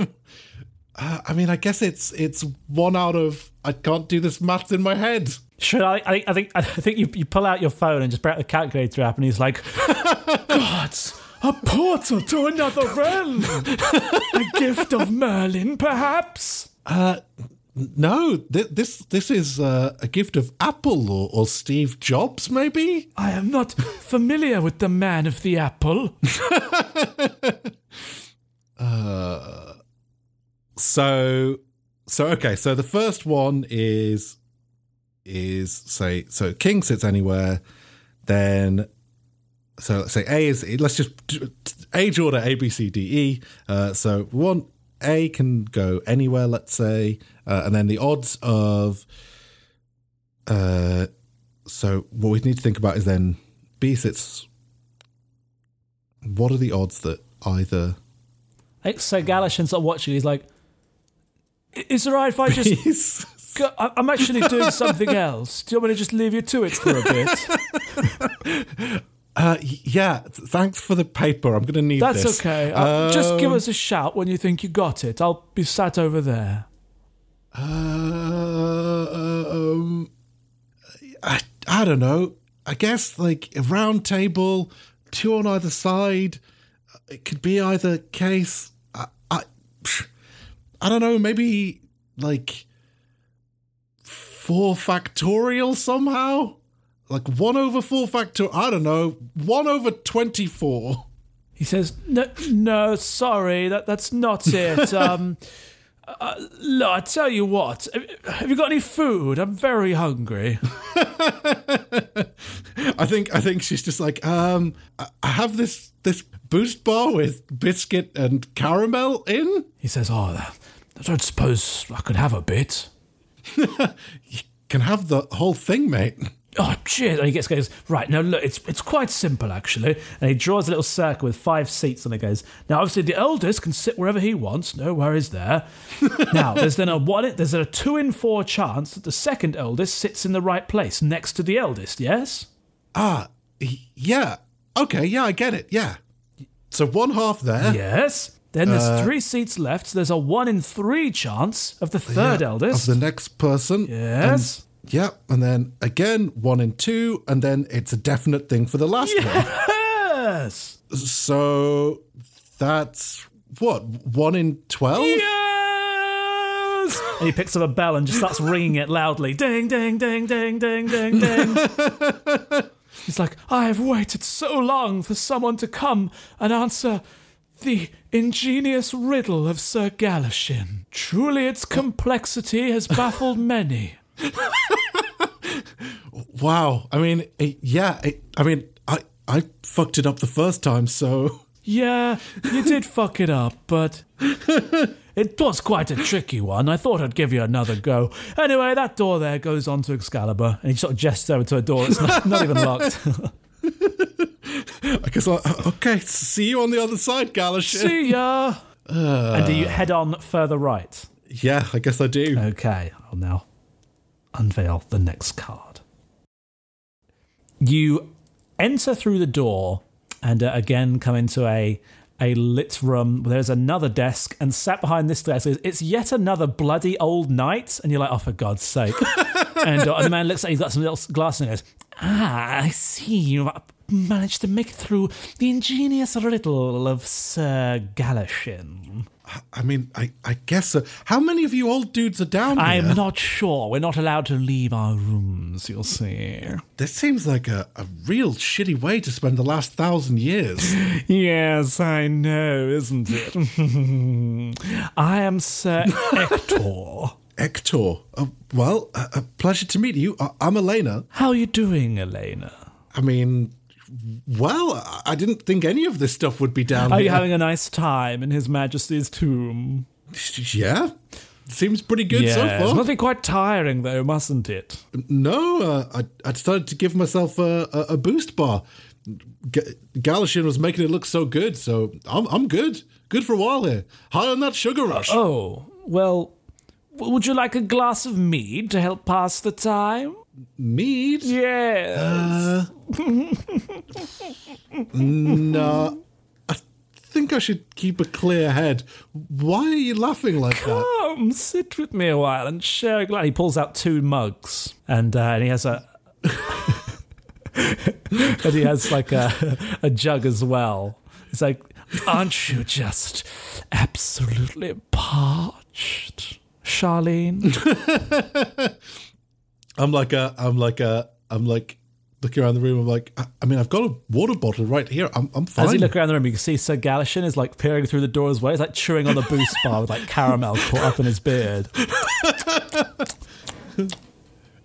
I mean, I guess it's it's one out of. I can't do this math in my head. Should I? I, I think I think you you pull out your phone and just bring out the calculator app, and he's like, God. A portal to another realm. A gift of Merlin, perhaps. Uh, No, th- this this is uh, a gift of Apple or, or Steve Jobs, maybe? I am not familiar with the man of the apple. uh, so, so okay, so the first one is, is say, so king sits anywhere, then... So let's say A is, let's just age order A, B, C, D, E. Uh, so one, A can go anywhere, let's say. Uh, and then the odds of, uh, so what we need to think about is then B sits, what are the odds that either... So Galashin's watching, he's like, is it right if I just, go, I'm actually doing something else. Do you want me to just leave you to it for a bit? Uh, yeah, thanks for the paper. I'm going to need That's this. That's okay. Um, Just give us a shout when you think you got it. I'll be sat over there. Uh, um, I, I don't know. I guess, like, a round table, two on either side. It could be either case. I, I, I don't know, maybe, like, four factorial somehow? Like one over four factor, I don't know, one over twenty-four. He says, no, no, sorry, that that's not it. um, uh, look, I tell you what, have you got any food? I'm very hungry. I think I think she's just like, um, I have this this Boost bar with biscuit and caramel in. He says, oh, I don't suppose I could have a bit. You can have the whole thing, mate. Oh, cheers. And he gets goes, right, now look, it's it's quite simple, actually. And he draws a little circle with five seats, and he goes, now, obviously, the eldest can sit wherever he wants. No worries there. Now, there's then a one, there's a two in four chance that the second eldest sits in the right place next to the eldest, yes? Ah, yeah. Okay, yeah, I get it, yeah. So one half there. Yes. Then there's uh, three seats left. So there's a one in three chance of the third yeah, eldest. Of the next person. Yes. And- Yeah, and then again, one and two, and then it's a definite thing for the last yes! one. Yes! So that's, what, one in twelve? Yes! And he picks up a bell and just starts ringing it loudly. Ding, ding, ding, ding, ding, ding, ding. He's like, I have waited so long for someone to come and answer the ingenious riddle of Sir Galashin. Truly its complexity has baffled many. Wow. I mean, it, yeah. It, I mean, I I fucked it up the first time, so yeah, you did fuck it up, but it was quite a tricky one. I thought I'd give you another go. Anyway, that door there goes on to Excalibur, and he sort of gestures over to a door that's not, not even locked. I guess. I, okay, see you on the other side, Galashin. See ya. Uh, and do you head on further right? Yeah, I guess I do. Okay. I'll now unveil the next card. You enter through the door and uh, again come into a a lit room. There's another desk, and sat behind this desk is, it's yet another bloody old knight. And you're like, oh, for God's sake. and, uh, and the man looks at, he's got some little glasses and goes, ah, I see you managed to make it through the ingenious riddle of Sir Galashin. I mean, I, I guess so. How many of you old dudes are down here? I'm not sure. We're not allowed to leave our rooms, you'll see. This seems like a, a real shitty way to spend the last thousand years. Yes, I know, isn't it? I am Sir Ector. Ector. Uh, well, a, a pleasure to meet you. I, I'm Elena. How are you doing, Elena? I mean... Well, I didn't think any of this stuff would be down Are here. Are you having a nice time in His Majesty's tomb? Yeah. Seems pretty good yeah, so far. It's nothing quite tiring, though, mustn't it? No, uh, I, I started to give myself a, a, a boost bar. G- Galashin was making it look so good, so I'm, I'm good. Good for a while here. High on that sugar rush. Uh, oh, well, would you like a glass of mead to help pass the time? Mead? Yes. Uh, no, I think I should keep a clear head. Why are you laughing like Come, that? Come, sit with me a while and share a glass. He pulls out two mugs, and, uh, and he has a... and he has like a, a jug as well. It's like, aren't you just absolutely parched? Charlene. I'm like a, I'm like a, I'm like looking around the room. I'm like, I, I mean, I've got a water bottle right here. I'm, I'm fine. As you look around the room, you can see Sir Galashin is like peering through the door as well. He's like chewing on the boost bar with like caramel caught up in his beard.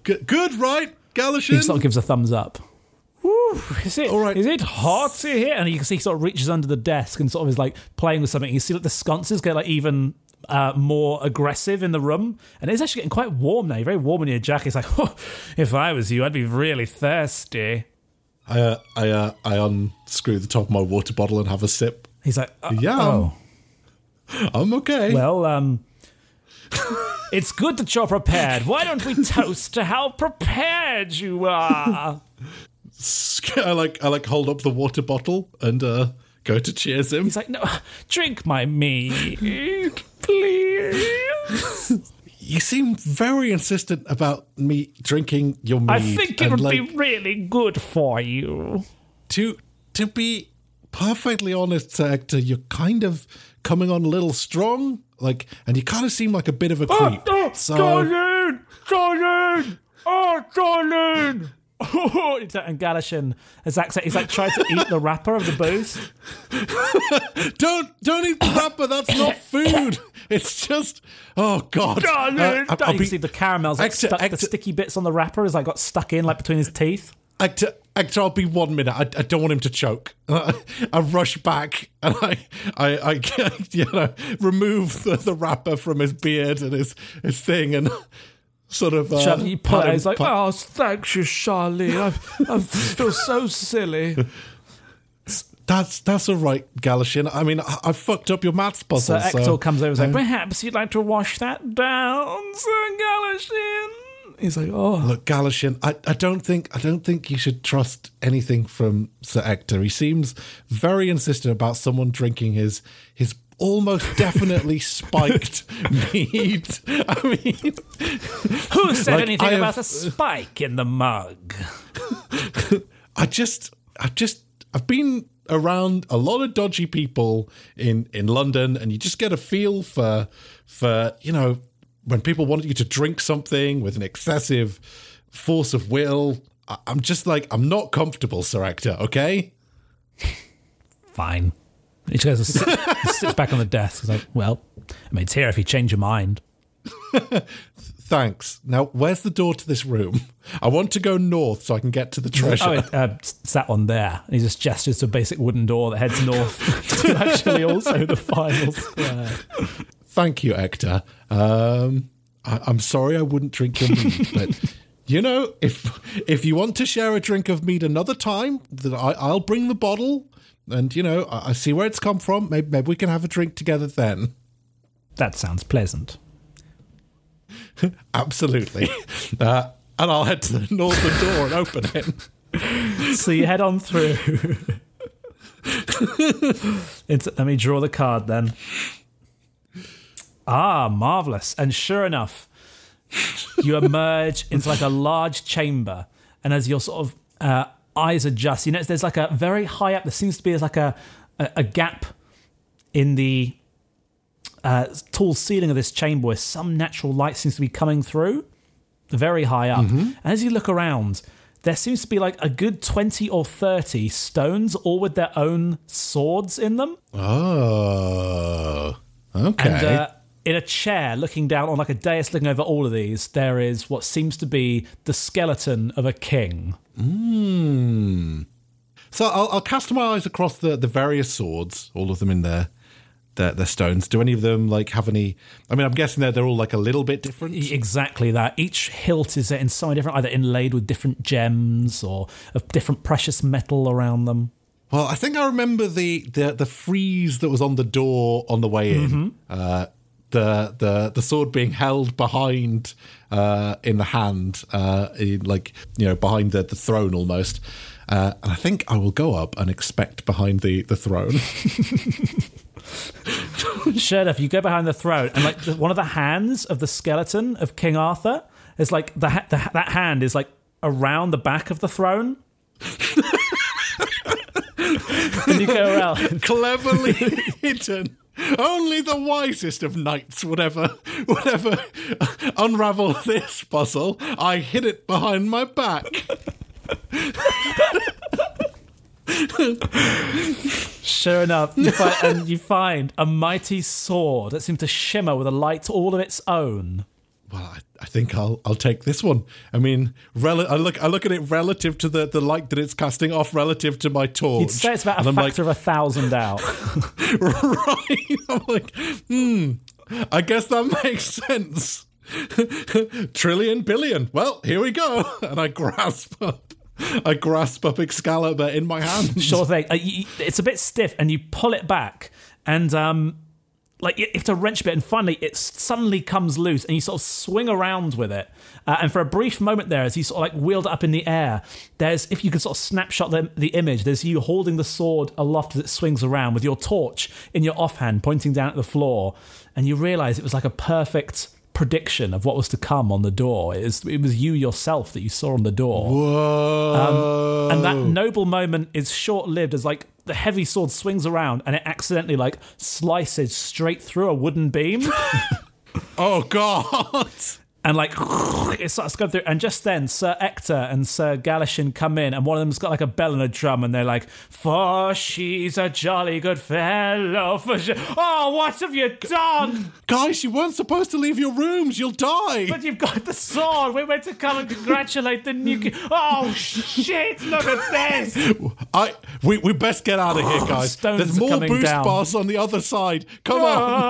good, good, right, Galashin? He sort of gives a thumbs up. Woo, is it, all right. Is it hot here? And you can see he sort of reaches under the desk and sort of is like playing with something. You see like the sconces get like even uh, more aggressive in the room. And it's actually getting quite warm now. You're very warm in your jacket. It's like, oh, if I was you, I'd be really thirsty. I uh, I, uh, I unscrew the top of my water bottle and have a sip. He's like, uh, yeah, oh. I'm okay. Well, um... it's good that you're prepared. Why don't we toast to how prepared you are? I like I like hold up the water bottle and uh, go to cheers him. He's like, no, drink my mead, please. You seem very insistent about me drinking your mead. I think it would like, be really good for you. To to be perfectly honest, Sir Ector, you're kind of coming on a little strong, like, and you kind of seem like a bit of a creep. Oh, oh, so, Charlene, Charlene, oh, Charlene. Oh, and Galashin, as accent, he's like trying to eat the wrapper of the booze. don't don't eat the wrapper. That's not food. It's just, oh god. Uh, I, I'll you be, see the caramels like Ector, stuck. Ector, the sticky bits on the wrapper is like got stuck in like between his teeth. Ector, Ector I'll be one minute. I, I don't want him to choke. I, I rush back and I I, I you know remove the, the wrapper from his beard and his his thing and. Sort of, uh, you put it. He's like, oh, thanks you, Charlene. I I feel so silly. That's that's all right, Galashin. I mean, I, I fucked up your maths puzzle. Sir Ector so, comes over and is like, perhaps you'd like to wash that down, Sir Galashin. He's like, oh, look, Galashin. I, I don't think I don't think you should trust anything from Sir Ector. He seems very insistent about someone drinking his his. Almost definitely spiked meat. I mean, who said like anything have, about a spike in the mug? I just, I just, I've been around a lot of dodgy people in, in London, and you just get a feel for, for you know, when people want you to drink something with an excessive force of will. I, I'm just like, I'm not comfortable, Sir Ector. Okay, fine. He goes and sits back on the desk. He's like, well, I mean, it's here if you change your mind. Thanks. Now, where's the door to this room? I want to go north so I can get to the treasure. Oh, it, uh, it's that one there. And he just gestures to a basic wooden door that heads north to actually also the final square. Thank you, Ector. Um, I, I'm sorry I wouldn't drink your mead, but... You know, if if you want to share a drink of mead another time, that I, I'll bring the bottle, and you know, I, I see where it's come from. Maybe, maybe we can have a drink together then. That sounds pleasant. Absolutely, uh, and I'll head to the northern door and open it. So you head on through. It's, let me draw the card then. Ah, marvellous! And sure enough. You emerge into like a large chamber, and as your sort of uh, eyes adjust, you notice there's like a very high up. There seems to be like a a, a gap in the uh, tall ceiling of this chamber where some natural light seems to be coming through, very high up. Mm-hmm. And as you look around, there seems to be like a good twenty or thirty stones, all with their own swords in them. Oh, okay. And, uh, in a chair, looking down on like a dais, looking over all of these, there is what seems to be the skeleton of a king. Mm. So I'll, I'll cast my eyes across the, the various swords, all of them in their, their their stones. Do any of them like have any? I mean, I'm guessing they're they're all like a little bit different. Exactly that. Each hilt is in some different, either inlaid with different gems or of different precious metal around them. Well, I think I remember the the, the frieze that was on the door on the way in. Mm-hmm. Uh, The, the the sword being held behind uh, in the hand, uh, in like, you know, behind the, the throne almost. Uh, and I think I will go up and expect behind the, the throne. Sure enough, you go behind the throne, and like the, one of the hands of the skeleton of King Arthur is like, the, ha- the that hand is like around the back of the throne. And you go around. Cleverly hidden. Only the wisest of knights would ever, would ever unravel this puzzle. I hid it behind my back. Sure enough, you find, and you find a mighty sword that seems to shimmer with a light all of its own. Well, I, I think I'll I'll take this one. I mean, rel- I look I look at it relative to the, the light that it's casting off relative to my torch. You'd say it's about a I'm factor like, of a thousand out. Right. I'm like, hmm, I guess that makes sense. Trillion, billion. Well, here we go. And I grasp up. I grasp up Excalibur in my hand. Sure thing. It's a bit stiff, and you pull it back, and um, like you have to wrench a bit, and finally it suddenly comes loose, and you sort of swing around with it. Uh, and for a brief moment there, as you sort of like wheeled it up in the air, there's, if you can sort of snapshot the, the image, there's you holding the sword aloft as it swings around with your torch in your offhand, pointing down at the floor, and you realise it was like a perfect prediction of what was to come on the door. It was, it was you yourself that you saw on the door. Whoa! Um, and that noble moment is short-lived, as like the heavy sword swings around and it accidentally like slices straight through a wooden beam. Oh God! And like it starts going through, and just then Sir Ector and Sir Galashin come in, and one of them's got like a bell and a drum, and they're like, "For she's a jolly good fellow, for she- oh, what have you done? Guys, you weren't supposed to leave your rooms, you'll die. But you've got the sword, we went to come and congratulate the new king. Oh shit, look at this. I we, we best get out of here, guys. Stones There's more boost down. Bars on the other side. Come oh,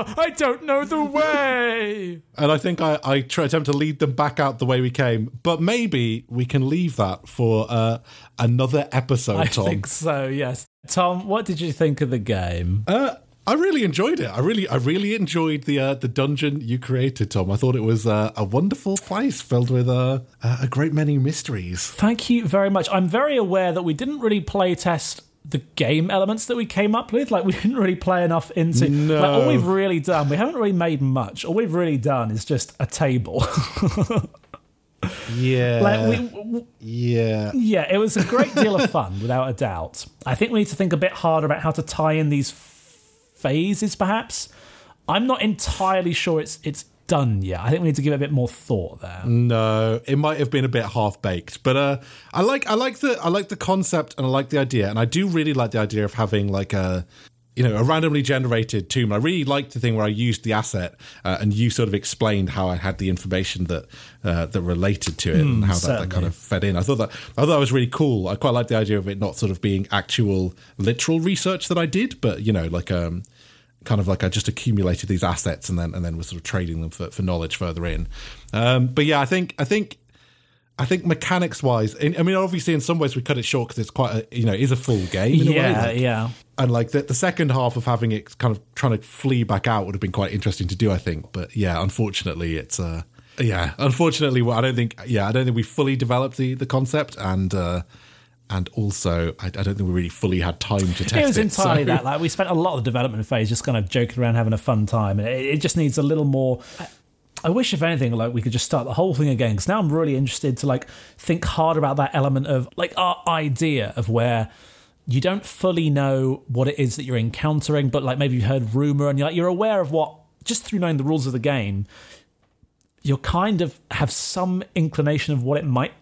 on. I don't know the way." And I think I, I tried to to lead them back out the way we came, but maybe we can leave that for uh, another episode. I Tom. think so, yes. Tom, what did you think of the game? Uh, I really enjoyed it. I really, I really enjoyed the uh, the dungeon you created, Tom. I thought it was uh, a wonderful place filled with uh, a great many mysteries. Thank you very much. I'm very aware that we didn't really play test the game elements that we came up with. Like, we didn't really play enough into... No. Like, all we've really done, we haven't really made much. All we've really done is just a table. Yeah. Like, we... Yeah. Yeah, it was a great deal of fun, without a doubt. I think we need to think a bit harder about how to tie in these phases, perhaps. I'm not entirely sure it's it's done yet. I think we need to give it a bit more thought there. No, it might have been a bit half-baked, but uh I like I like the I like the concept, and I like the idea, and I do really like the idea of having like a you know a randomly generated tomb. I really liked the thing where I used the asset uh, and you sort of explained how I had the information that uh, that related to it, mm, and how that, that kind of fed in. I thought that I thought that was really cool. I quite like the idea of it not sort of being actual literal research that I did, but you know like um kind of like I just accumulated these assets and then and then was sort of trading them for, for knowledge further in. Um, but yeah, I think I think I think mechanics wise, in, I mean, obviously in some ways we cut it short because it's quite a, you know it is a full game. In yeah, a way, like, yeah. And like the, the second half of having it kind of trying to flee back out would have been quite interesting to do, I think. But yeah, unfortunately, it's uh, yeah, unfortunately, I don't think yeah, I don't think we fully developed the the concept and. Uh, And also, I, I don't think we really fully had time to test it. It was entirely it, so. that. Like, we spent a lot of the development phase just kind of joking around, having a fun time. And it, it just needs a little more... I, I wish, if anything, like we could just start the whole thing again. Because now I'm really interested to like think hard about that element of like our idea of where you don't fully know what it is that you're encountering, but like maybe you heard rumor and you're like you're aware of what, just through knowing the rules of the game, you'll kind of have some inclination of what it might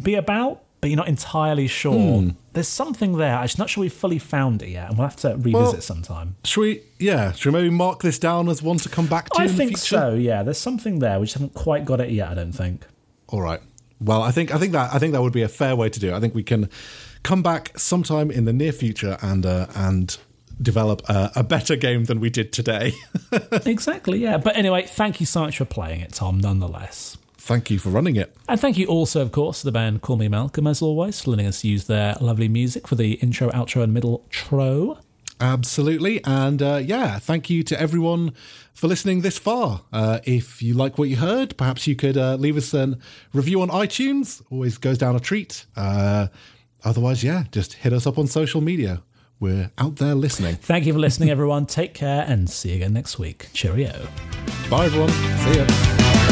be about. But you're not entirely sure. Hmm. There's something there. I'm just not sure we've fully found it yet, and we'll have to revisit well, sometime. Should we? Yeah. Should we maybe mark this down as one to come back to? I in think the future? so. Yeah. There's something there. We just haven't quite got it yet. I don't think. All right. Well, I think I think that I think that would be a fair way to do it. I think we can come back sometime in the near future and uh, and. develop a, a better game than we did today. Exactly. Yeah. But anyway, thank you so much for playing it, Tom. Nonetheless. Thank you for running it. And thank you also, of course, to the band Call Me Malcolm, as always, for letting us use their lovely music for the intro, outro, and middle tro. Absolutely. And uh, yeah, thank you to everyone for listening this far. Uh, if you like what you heard, perhaps you could uh, leave us a review on iTunes. Always goes down a treat. Uh, otherwise, yeah, just hit us up on social media. We're out there listening. Thank you for listening, everyone. Take care and see you again next week. Cheerio. Bye, everyone. See ya.